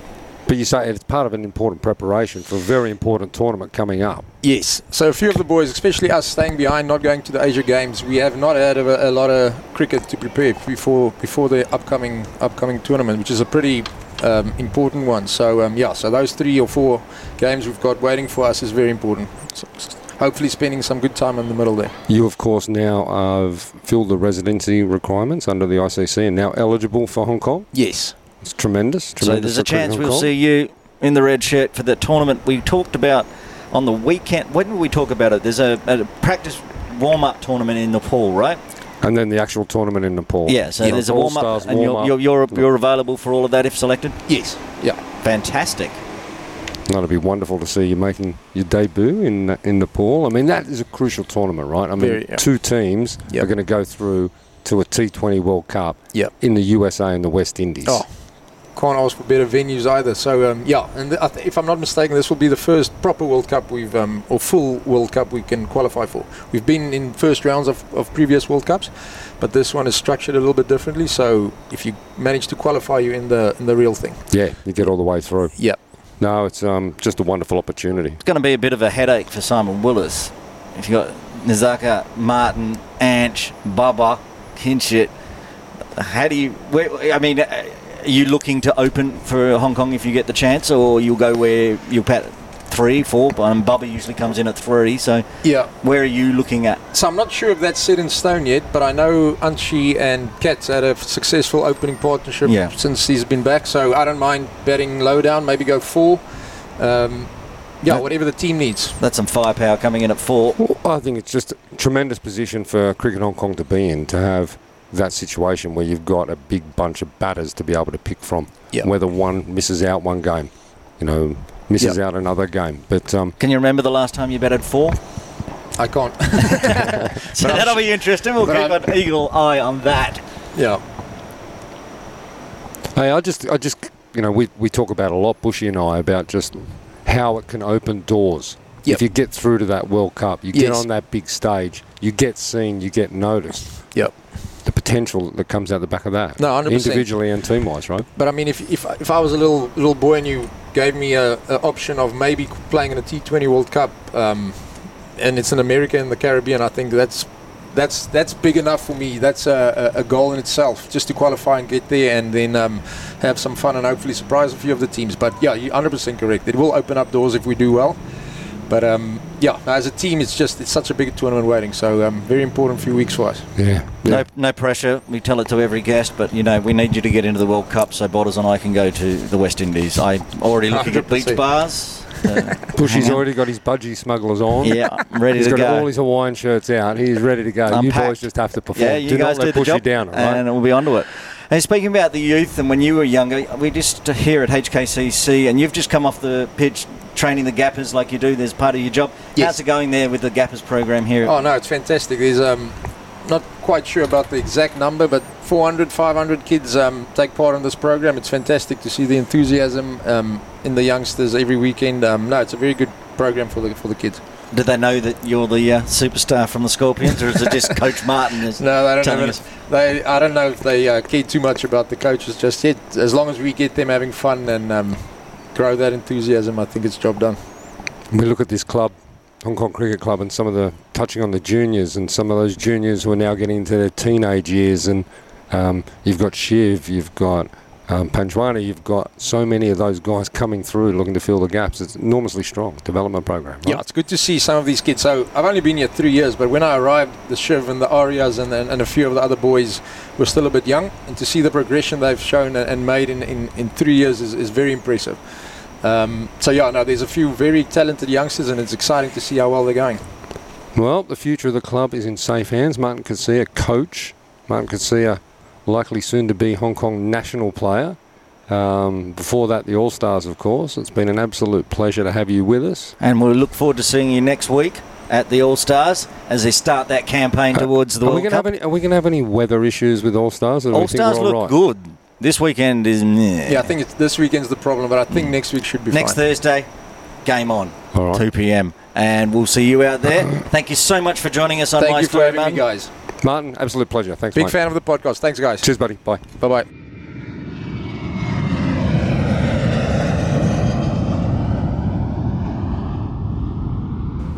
But you say it's part of an important preparation for a very important tournament coming up. Yes. So a few of the boys, especially us staying behind, not going to the Asia Games, we have not had a, a lot of cricket to prepare before before the upcoming upcoming tournament, which is a pretty... Um, important one. So um, yeah, so those three or four games we've got waiting for us is very important. So hopefully spending some good time in the middle there. You of course now have filled the residency requirements under the I C C and now eligible for Hong Kong. Yes. It's tremendous. tremendous so there's a chance we'll see you in the red shirt for the tournament we talked about on the weekend. When did we talk about it? There's a, a practice warm-up tournament in Nepal, right? And then the actual tournament in Nepal. Yeah, so yeah. there's a warm-up, warm-up, and you're, you're, you're, you're available for all of that if selected? Yes. Yeah. Fantastic. That'll be wonderful to see you making your debut in in Nepal. I mean, that is a crucial tournament, right? I mean, Very, yeah. two teams yep. are going to go through to a T twenty World Cup yep. in the U S A and the West Indies. Oh, can't ask for better venues either. So, um, yeah, and th- I th- if I'm not mistaken, this will be the first proper World Cup we've, um, or full World Cup we can qualify for. We've been in first rounds of, of previous World Cups, but this one is structured a little bit differently. So if you manage to qualify, you're in the, in the real thing. Yeah, you get all the way through. Yeah. No, it's um, just a wonderful opportunity. It's going to be a bit of a headache for Simon Willis. If you've got Nazaka, Martin, Anch, Baba, Kinshit, how do you... I mean... Are you looking to open for Hong Kong if you get the chance, or you'll go where you'll pat three, four? Um, Bubba usually comes in at three, so yeah. where are you looking at? So I'm not sure if that's set in stone yet, but I know Anchi and Kat's had a successful opening partnership yeah. since he's been back, so I don't mind batting low down, maybe go four. Um, yeah, that, whatever the team needs. That's some firepower coming in at four. Well, I think it's just a tremendous position for Cricket Hong Kong to be in, to have... that situation where you've got a big bunch of batters to be able to pick from. Yep. Whether one misses out one game, you know, misses yep. out another game. But um, can you remember the last time you batted four? I can't. So but that'll I'm, be interesting. We'll keep I'm, an eagle eye on that. Yeah. Hey, I just, I just, you know, we we talk about a lot, Bushy and I, about just how it can open doors. Yep. If you get through to that World Cup, you yes. get on that big stage, you get seen, you get noticed. Yep. The potential that comes out the back of that, no, one hundred percent. Individually and team-wise, right? But I mean, if if if I was a little little boy and you gave me a, a option of maybe playing in a T twenty World Cup, um, and it's in America and the Caribbean, I think that's that's that's big enough for me. That's a, a goal in itself, just to qualify and get there, and then um, have some fun and hopefully surprise a few of the teams. But yeah, you're one hundred percent correct. It will open up doors if we do well. But um, yeah, as a team, it's just it's such a big tournament waiting, so um, very important few weeks for us. Yeah. yeah. No, no pressure. We tell it to every guest, but you know we need you to get into the World Cup, so Bodders and I can go to the West Indies. I'm already looking one hundred percent. At beach bars. Uh, Bushy's already got his budgie smugglers on. Yeah, I'm ready to go. He's got all his Hawaiian shirts out. He's ready to go. I'm you packed. Boys just have to perform. Yeah, you do guys not let do Bushy down, all right? And we'll be onto it. And speaking about the youth, and when you were younger, we just here at H K C C, and you've just come off the pitch training the gappers like you do. There's part of your job. Yes. How's it going there with the gappers program here? Oh no, it's fantastic. There's um, not quite sure about the exact number, but four hundred, five hundred kids um, take part in this program. It's fantastic to see the enthusiasm um, in the youngsters every weekend. Um, no, it's a very good program for the for the kids. Did they know that you're the uh, superstar from the Scorpions, or is it just Coach Martin? Is no, they don't telling us? They, I don't know if they uh, care too much about the coaches just yet. As long as we get them having fun and um, grow that enthusiasm, I think it's job done. We look at this club, Hong Kong Cricket Club, and some of the touching on the juniors, and some of those juniors who are now getting into their teenage years. And um, you've got Shiv, you've got um, Panjwani, you've got so many of those guys coming through looking to fill the gaps. It's an enormously strong development program. Right? Yeah, it's good to see some of these kids. So I've only been here three years, but when I arrived, the Shiv and the Aryas and, and, and a few of the other boys were still a bit young. And to see the progression they've shown and made in, in, in three years is, is very impressive. Um, so yeah, no, there's a few very talented youngsters, and it's exciting to see how well they're going. Well, the future of the club is in safe hands. Martin Casilla, coach. Martin Casilla, likely soon to be Hong Kong national player. Um, before that, the All-Stars, of course. It's been an absolute pleasure to have you with us. And we'll look forward to seeing you next week at the All-Stars as they start that campaign towards uh, the World Cup. Any, are we going to have any weather issues with All-Stars? All-Stars look right? good. This weekend is... Meh. Yeah, I think it's, this weekend's the problem, but I think mm. next week should be next fine. Next Thursday, game on, right. two p.m. And we'll see you out there. Thank you so much for joining us on Thank My Story, Thank you for having Martin. me, guys. Martin, absolute pleasure. Thanks, Big mate. fan of the podcast. Thanks, guys. Cheers, buddy. Bye. Bye-bye.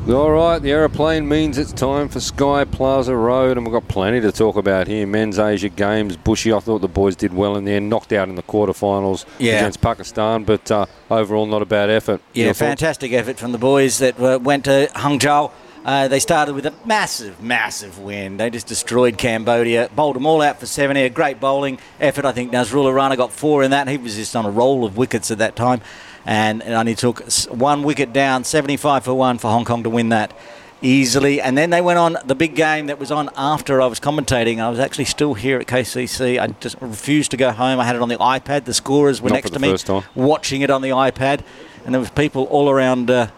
All right, the aeroplane means it's time for Sky Plaza Road, and we've got plenty to talk about here. Men's Asia Games, Bushy, I thought the boys did well in there, knocked out in the quarterfinals yeah. against Pakistan, but uh, overall not a bad effort. Yeah, Your fantastic thoughts? effort from the boys that uh, went to Hangzhou. Uh, they started with a massive, massive win. They just destroyed Cambodia, bowled them all out for seventy. A great bowling effort. I think Nazrul Rana got four in that. He was just on a roll of wickets at that time. And only took one wicket down, seventy-five for one for Hong Kong to win that easily. And then they went on the big game that was on after I was commentating. I was actually still here at K C C. I just refused to go home. I had it on the iPad. The scorers were Not next to me watching it on the iPad. And there was people all around uh,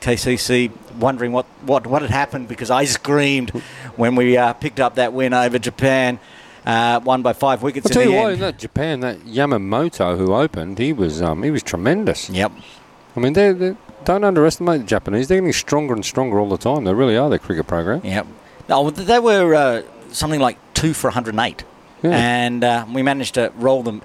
K C C wondering what, what, what had happened, because I screamed when we uh, picked up that win over Japan. Uh, won by five wickets. I'll tell in the you end. What, in that Japan, that Yamamoto who opened, he was um, he was tremendous. Yep. I mean, they don't underestimate the Japanese. They're getting stronger and stronger all the time. They really are, their cricket program. Yep. No, they were uh, something like two for one hundred and eight, yeah. and uh, we managed to roll them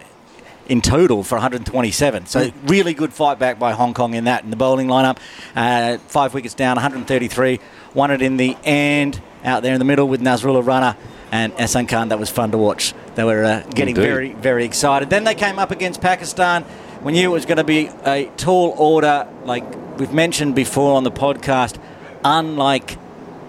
in total for one hundred twenty-seven. So really good fight back by Hong Kong in that. In the bowling lineup, uh, five wickets down, one hundred thirty-three. Won it in the end out there in the middle with Nazrul Rana and Ahsan Khan. That was fun to watch. They were uh, getting Indeed. very, very excited. Then they came up against Pakistan. We knew it was going to be a tall order. Like we've mentioned before on the podcast, unlike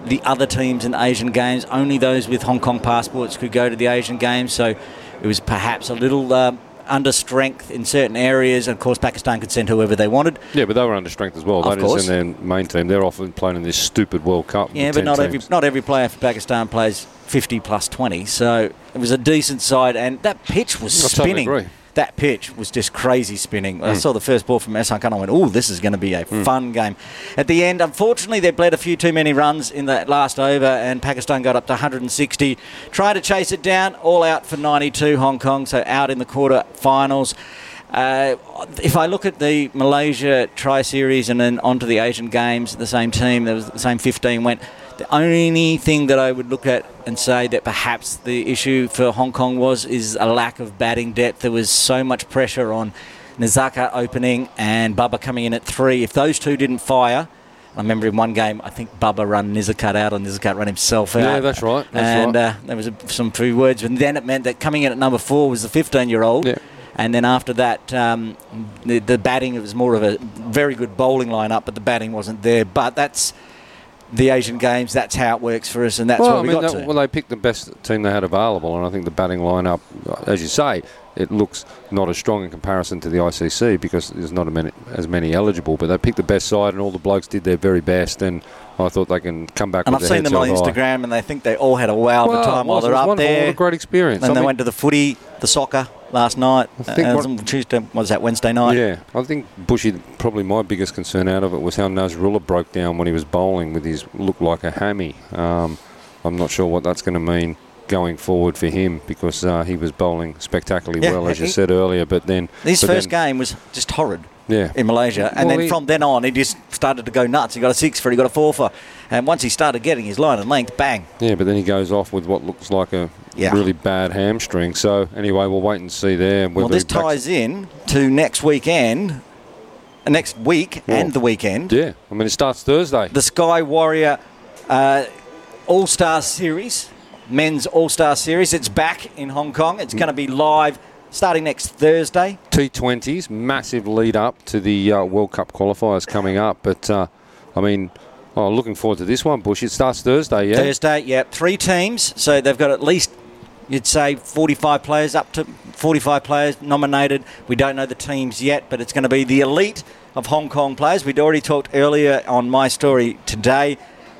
the other teams in Asian Games, only those with Hong Kong passports could go to the Asian Games. So it was perhaps a little uh, under strength in certain areas. Of course, Pakistan could send whoever they wanted. Yeah, but they were under strength as well. Of they course. didn't send their main team. They're often playing in this stupid World Cup. Yeah, but not every, not every player for Pakistan plays fifty plus twenty, so it was a decent side, and that pitch was I spinning. Totally agree. That pitch was just crazy spinning. Mm. I saw the first ball from Ahsan Khan. I went, oh, this is going to be a mm. fun game. At the end, unfortunately, they bled a few too many runs in that last over, and Pakistan got up to one hundred sixty. Tried to chase it down, all out for ninety-two Hong Kong, so out in the quarter-finals. Uh, if I look at the Malaysia Tri-Series and then onto the Asian Games, the same team, there was the same fifteen went. The only thing that I would look at and say that perhaps the issue for Hong Kong was is a lack of batting depth. There was so much pressure on Nazaka opening and Bubba coming in at three. If those two didn't fire, I remember in one game, I think Bubba run Nizakat out and Nizakat run himself out. Yeah, that's right. That's and right. Uh, there was a, some few words. And then it meant that coming in at number four was the fifteen-year-old. Yeah. And then after that, um, the, the batting, it was more of a very good bowling lineup, but the batting wasn't there. But that's... the Asian Games, that's how it works for us, and that's well, what we I mean, got that, to. Well, they picked the best team they had available, and I think the batting lineup, as you say, it looks not as strong in comparison to the I C C because there's not a many, as many eligible, but they picked the best side, and all the blokes did their very best, and I thought they can come back and with I've seen them on Instagram, high. And they think they all had a wow well, of a time while they're up there. It was a great experience. And I they mean, went to the footy, the soccer last night, I think uh, what, Tuesday, what was that, Wednesday night? Yeah, I think Bushy, probably my biggest concern out of it was how Nazrullah broke down when he was bowling with his look like a hammy. Um, I'm not sure what that's going to mean going forward for him because uh, he was bowling spectacularly yeah, well, as he, you said earlier. But then His but first then, game was just horrid. yeah. in Malaysia. And well, then from then on, he just started to go nuts. He got a six for, he got a four for. And once he started getting his line and length, bang. Yeah, but then he goes off with what looks like a yeah. really bad hamstring. So anyway, we'll wait and see there. Well, this ties in to next weekend, next week well, and the weekend. Yeah, I mean, it starts Thursday. The Sky Warrior uh, All-Star Series, Men's All-Star Series. It's back in Hong Kong. It's mm. going to be live starting next Thursday. T twenties, massive lead up to the uh, World Cup qualifiers coming up. But, uh, I mean, oh, looking forward to this one, Bush. It starts Thursday, yeah? Thursday, yeah. Three teams, so they've got at least, you'd say, forty-five players, up to forty-five players nominated. We don't know the teams yet, but it's going to be the elite of Hong Kong players. We'd already talked earlier on My Story Today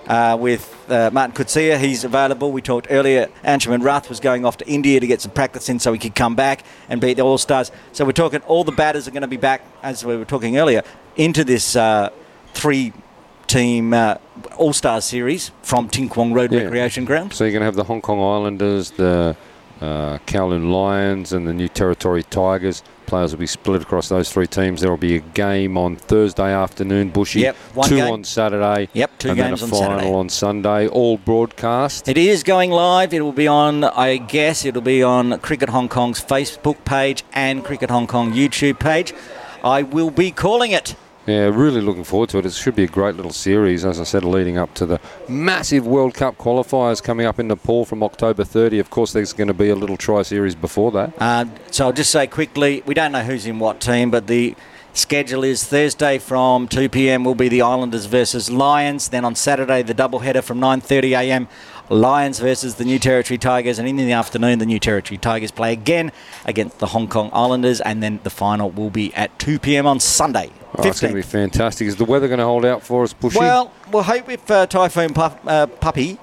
Uh, with uh, Martin Kutsia, he's available. We talked earlier, Anshuman Rath was going off to India to get some practice in so he could come back and beat the All-Stars. So we're talking all the batters are going to be back, as we were talking earlier, into this uh, three-team uh, All-Star series from Tin Kwong Road yeah. Recreation Ground. So you're going to have the Hong Kong Islanders, the uh, Kowloon Lions and the New Territory Tigers. Players will be split across those three teams. There will be a game on Thursday afternoon, Bushy. Yep, one two game. on Saturday. Yep, two games on Saturday. And then a final on Sunday, all broadcast. It is going live. It will be on, I guess, it will be on Cricket Hong Kong's Facebook page and Cricket Hong Kong YouTube page. I will be calling it. Yeah, really looking forward to it. It should be a great little series, as I said, leading up to the massive World Cup qualifiers coming up in Nepal from October thirtieth. Of course, there's going to be a little tri-series before that. Uh, so I'll just say quickly, we don't know who's in what team, but the schedule is Thursday from two p.m. will be the Islanders versus Lions. Then on Saturday, the doubleheader from nine thirty a.m. Lions versus the New Territory Tigers, and in the afternoon the New Territory Tigers play again against the Hong Kong Islanders, and then the final will be at two p.m. on Sunday. Oh, it's going to be fantastic. Is the weather going to hold out for us, Bushy? Well, we'll hope if uh, Typhoon Pup, uh, Puppy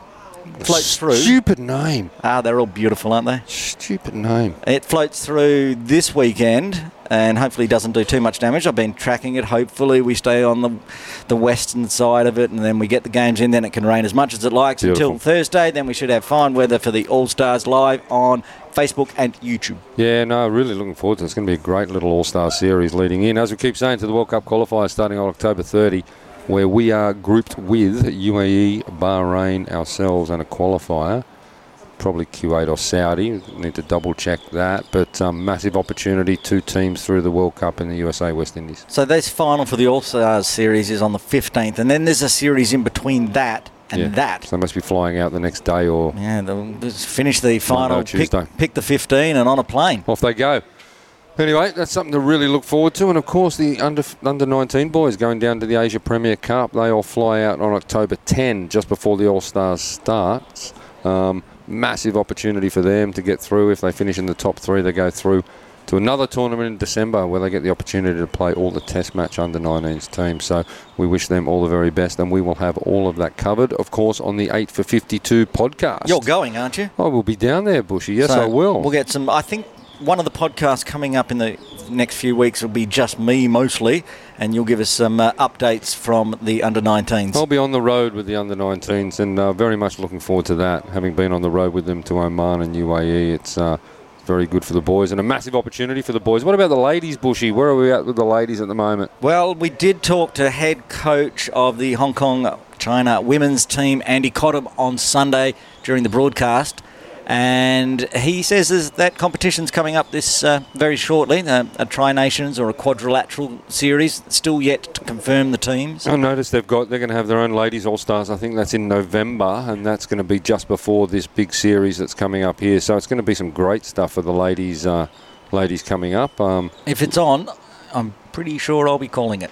floats stupid through. Stupid name. Ah, they're all beautiful, aren't they? Stupid name. It floats through this weekend and hopefully doesn't do too much damage. I've been tracking it. Hopefully we stay on the the western side of it and then we get the games in. Then it can rain as much as it likes Beautiful. until Thursday. Then we should have fine weather for the All-Stars live on Facebook and YouTube. Yeah, no, really looking forward to it. It's going to be a great little All-Star series leading in. As we keep saying, to the World Cup qualifiers starting on October thirtieth, where we are grouped with U A E, Bahrain, ourselves, and a qualifier. Probably Kuwait or Saudi. We need to double-check that. But um, massive opportunity, two teams through the World Cup in the U S A West Indies. So this final for the All-Stars series is on the fifteenth, and then there's a series in between that and yeah. that. So they must be flying out the next day or... Yeah, they'll finish the final, pick, pick the fifteen and on a plane. Off they go. Anyway, that's something to really look forward to. And, of course, the under under nineteen boys going down to the Asia Premier Cup. They all fly out on October tenth, just before the All-Stars starts. Um, massive opportunity for them to get through. If they finish in the top three, they go through to another tournament in December where they get the opportunity to play all the Test match under nineteens teams. So we wish them all the very best, and we will have all of that covered, of course, on the eight for fifty-two podcast. You're going, aren't you? I will be down there, Bushy. Yes, so I will. We'll get some, I think... One of the podcasts coming up in the next few weeks will be just me mostly, and you'll give us some uh, updates from the under nineteens. I'll be on the road with the under nineteens, and uh, very much looking forward to that. Having been on the road with them to Oman and U A E, it's uh, very good for the boys and a massive opportunity for the boys. What about the ladies, Bushy? Where are we at with the ladies at the moment? Well, we did talk to head coach of the Hong Kong China women's team, Andy Cottam, on Sunday during the broadcast. And he says that competition's coming up this uh, very shortly, uh, a tri-nations or a quadrilateral series, still yet to confirm the teams. I noticed they've got, they're going to have their own Ladies All-Stars. I think that's in November, and that's going to be just before this big series that's coming up here. So it's going to be some great stuff for the ladies uh, ladies coming up. Um, if it's on, I'm pretty sure I'll be calling it.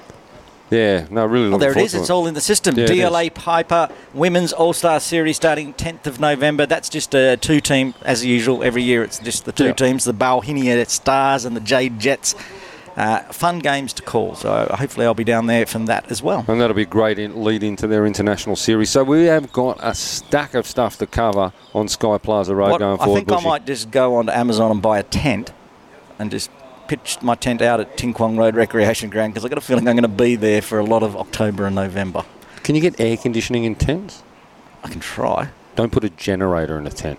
Yeah, no, really looking forward to it. Oh, there it is. It's all in the system. Yeah, D L A Piper Women's All-Star Series starting tenth of November. That's just a two-team, as usual, every year. It's just the two yeah. teams, the Balhinia Stars and the Jade Jets. Uh, fun games to call, so hopefully I'll be down there from that as well. And that'll be a great in lead into their international series. So we have got a stack of stuff to cover on Sky Plaza Road what, going forward. I think Bushy. I might just go on to Amazon and buy a tent and just... pitched my tent out at Tin Kwong Road Recreation Ground because I've got a feeling I'm going to be there for a lot of October and November. Can you get air conditioning in tents? I can try. Don't put a generator in a tent.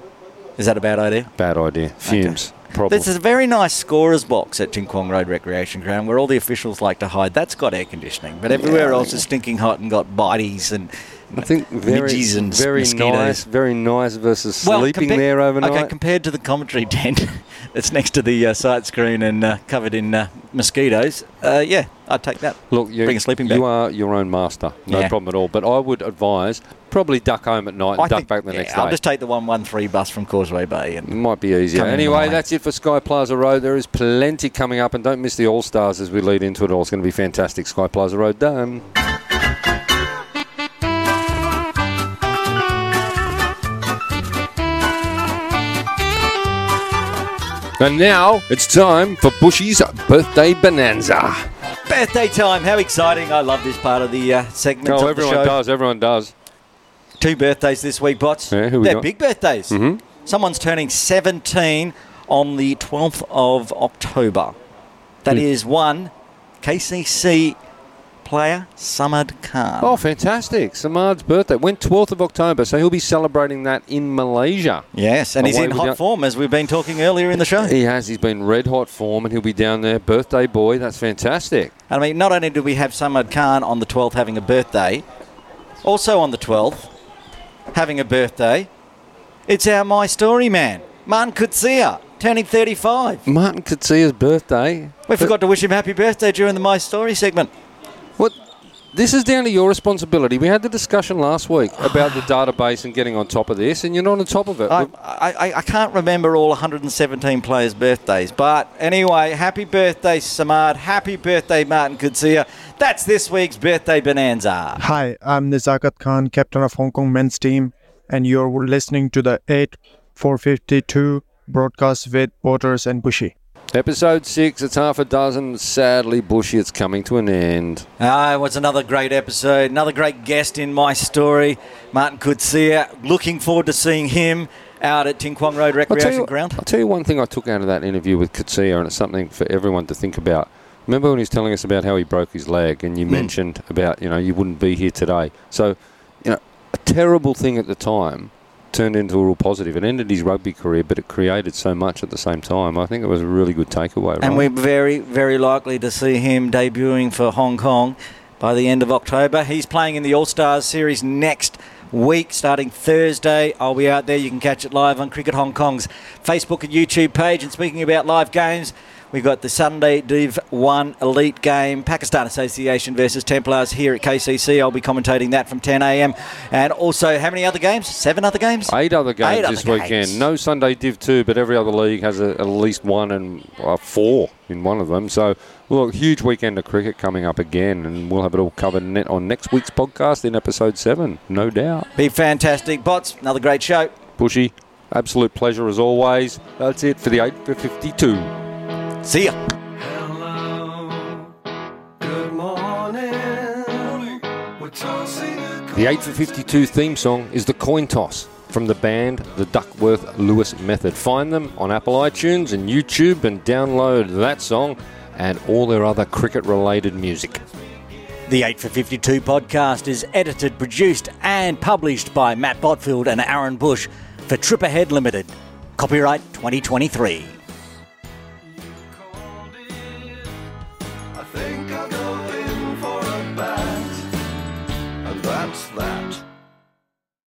Is that a bad idea? Bad idea. Fumes. Okay. problem. This is a very nice scorer's box at Tin Kwong Road Recreation Ground where all the officials like to hide. That's got air conditioning, but everywhere yeah, else is stinking hot and got bites and... I think very, and very nice, very nice versus well, sleeping compa- there overnight. Okay, compared to the commentary tent that's next to the uh, sight screen and uh, covered in uh, mosquitoes, uh, yeah, I'd take that. Look, you, Bring a sleeping bag. You are your own master, no yeah. problem at all. But I would advise probably duck home at night and I duck think, back the yeah, next day. I'll just take the one one three bus from Causeway Bay. And might be easier. Anyway, that's it for Sky Plaza Road. There is plenty coming up, and don't miss the All-Stars as we lead into it all. It's going to be fantastic. Sky Plaza Road done. And now it's time for Bushy's Birthday Bonanza. Birthday time. How exciting. I love this part of the uh, segment. Oh, everyone the show. does. Everyone does. Two birthdays this week, Bots. Yeah, who we They're got? Big birthdays. Mm-hmm. Someone's turning seventeen on the twelfth of October. That mm. is one K C C player, Samad Khan. Oh, fantastic. Samad's birthday. Went twelfth of October, so he'll be celebrating that in Malaysia. Yes, and Away he's in hot form, as we've been talking earlier in the show. He has. He's been red hot form, and he'll be down there. Birthday boy. That's fantastic. I mean, not only do we have Samad Khan on the twelfth having a birthday, also on the twelfth having a birthday, it's our My Story man, Martin Kutsia, turning thirty-five. Martin Kutsia's birthday. We forgot to wish him happy birthday during the My Story segment. What? This is down to your responsibility. We had the discussion last week about the database and getting on top of this, and you're not on top of it. I, I, I can't remember all one hundred seventeen players' birthdays. But anyway, happy birthday, Samad. Happy birthday, Martin Kutsia. That's this week's Birthday Bonanza. Hi, I'm Nizakat Khan, captain of Hong Kong men's team, and you're listening to the eight four fifty-two broadcast with Bodders and Bushy. Episode six, it's half a dozen. Sadly, Bushy, it's coming to an end. Ah, oh, it was another great episode. Another great guest in My Story, Martin Kutsia. Looking forward to seeing him out at Tin Kwong Road Recreation I'll tell you, Ground. I'll tell you one thing I took out of that interview with Kutsia, and it's something for everyone to think about. Remember when he was telling us about how he broke his leg, and you mm. mentioned about, you know, you wouldn't be here today. So, you know, a terrible thing at the time turned into a real positive. It ended his rugby career, but it created so much at the same time. I think it was a really good takeaway. Right? And we're very, very likely to see him debuting for Hong Kong by the end of October. He's playing in the All-Stars Series next week, starting Thursday. I'll be out there. You can catch it live on Cricket Hong Kong's Facebook and YouTube page. And speaking about live games, we've got the Sunday Div one Elite game, Pakistan Association versus Templars here at K C C. I'll be commentating that from ten a.m. And also, how many other games? Seven other games? Eight other games Eight this other weekend. Games. No Sunday Div two, but every other league has a, at least one and uh, four in one of them. So, look, huge weekend of cricket coming up again, and we'll have it all covered net on next week's podcast in episode seven, no doubt. Be fantastic. Bots, another great show. Bushy, absolute pleasure as always. That's it for the eight for fifty-two. See ya. Hello. Good morning. The eight for fifty-two theme song is The Coin Toss from the band The Duckworth Lewis Method. Find them on Apple iTunes and YouTube and download that song and all their other cricket-related music. The eight for fifty-two podcast is edited, produced and published by Matt Botfield and Aaron Bush for Trip Ahead Limited. Copyright twenty twenty-three.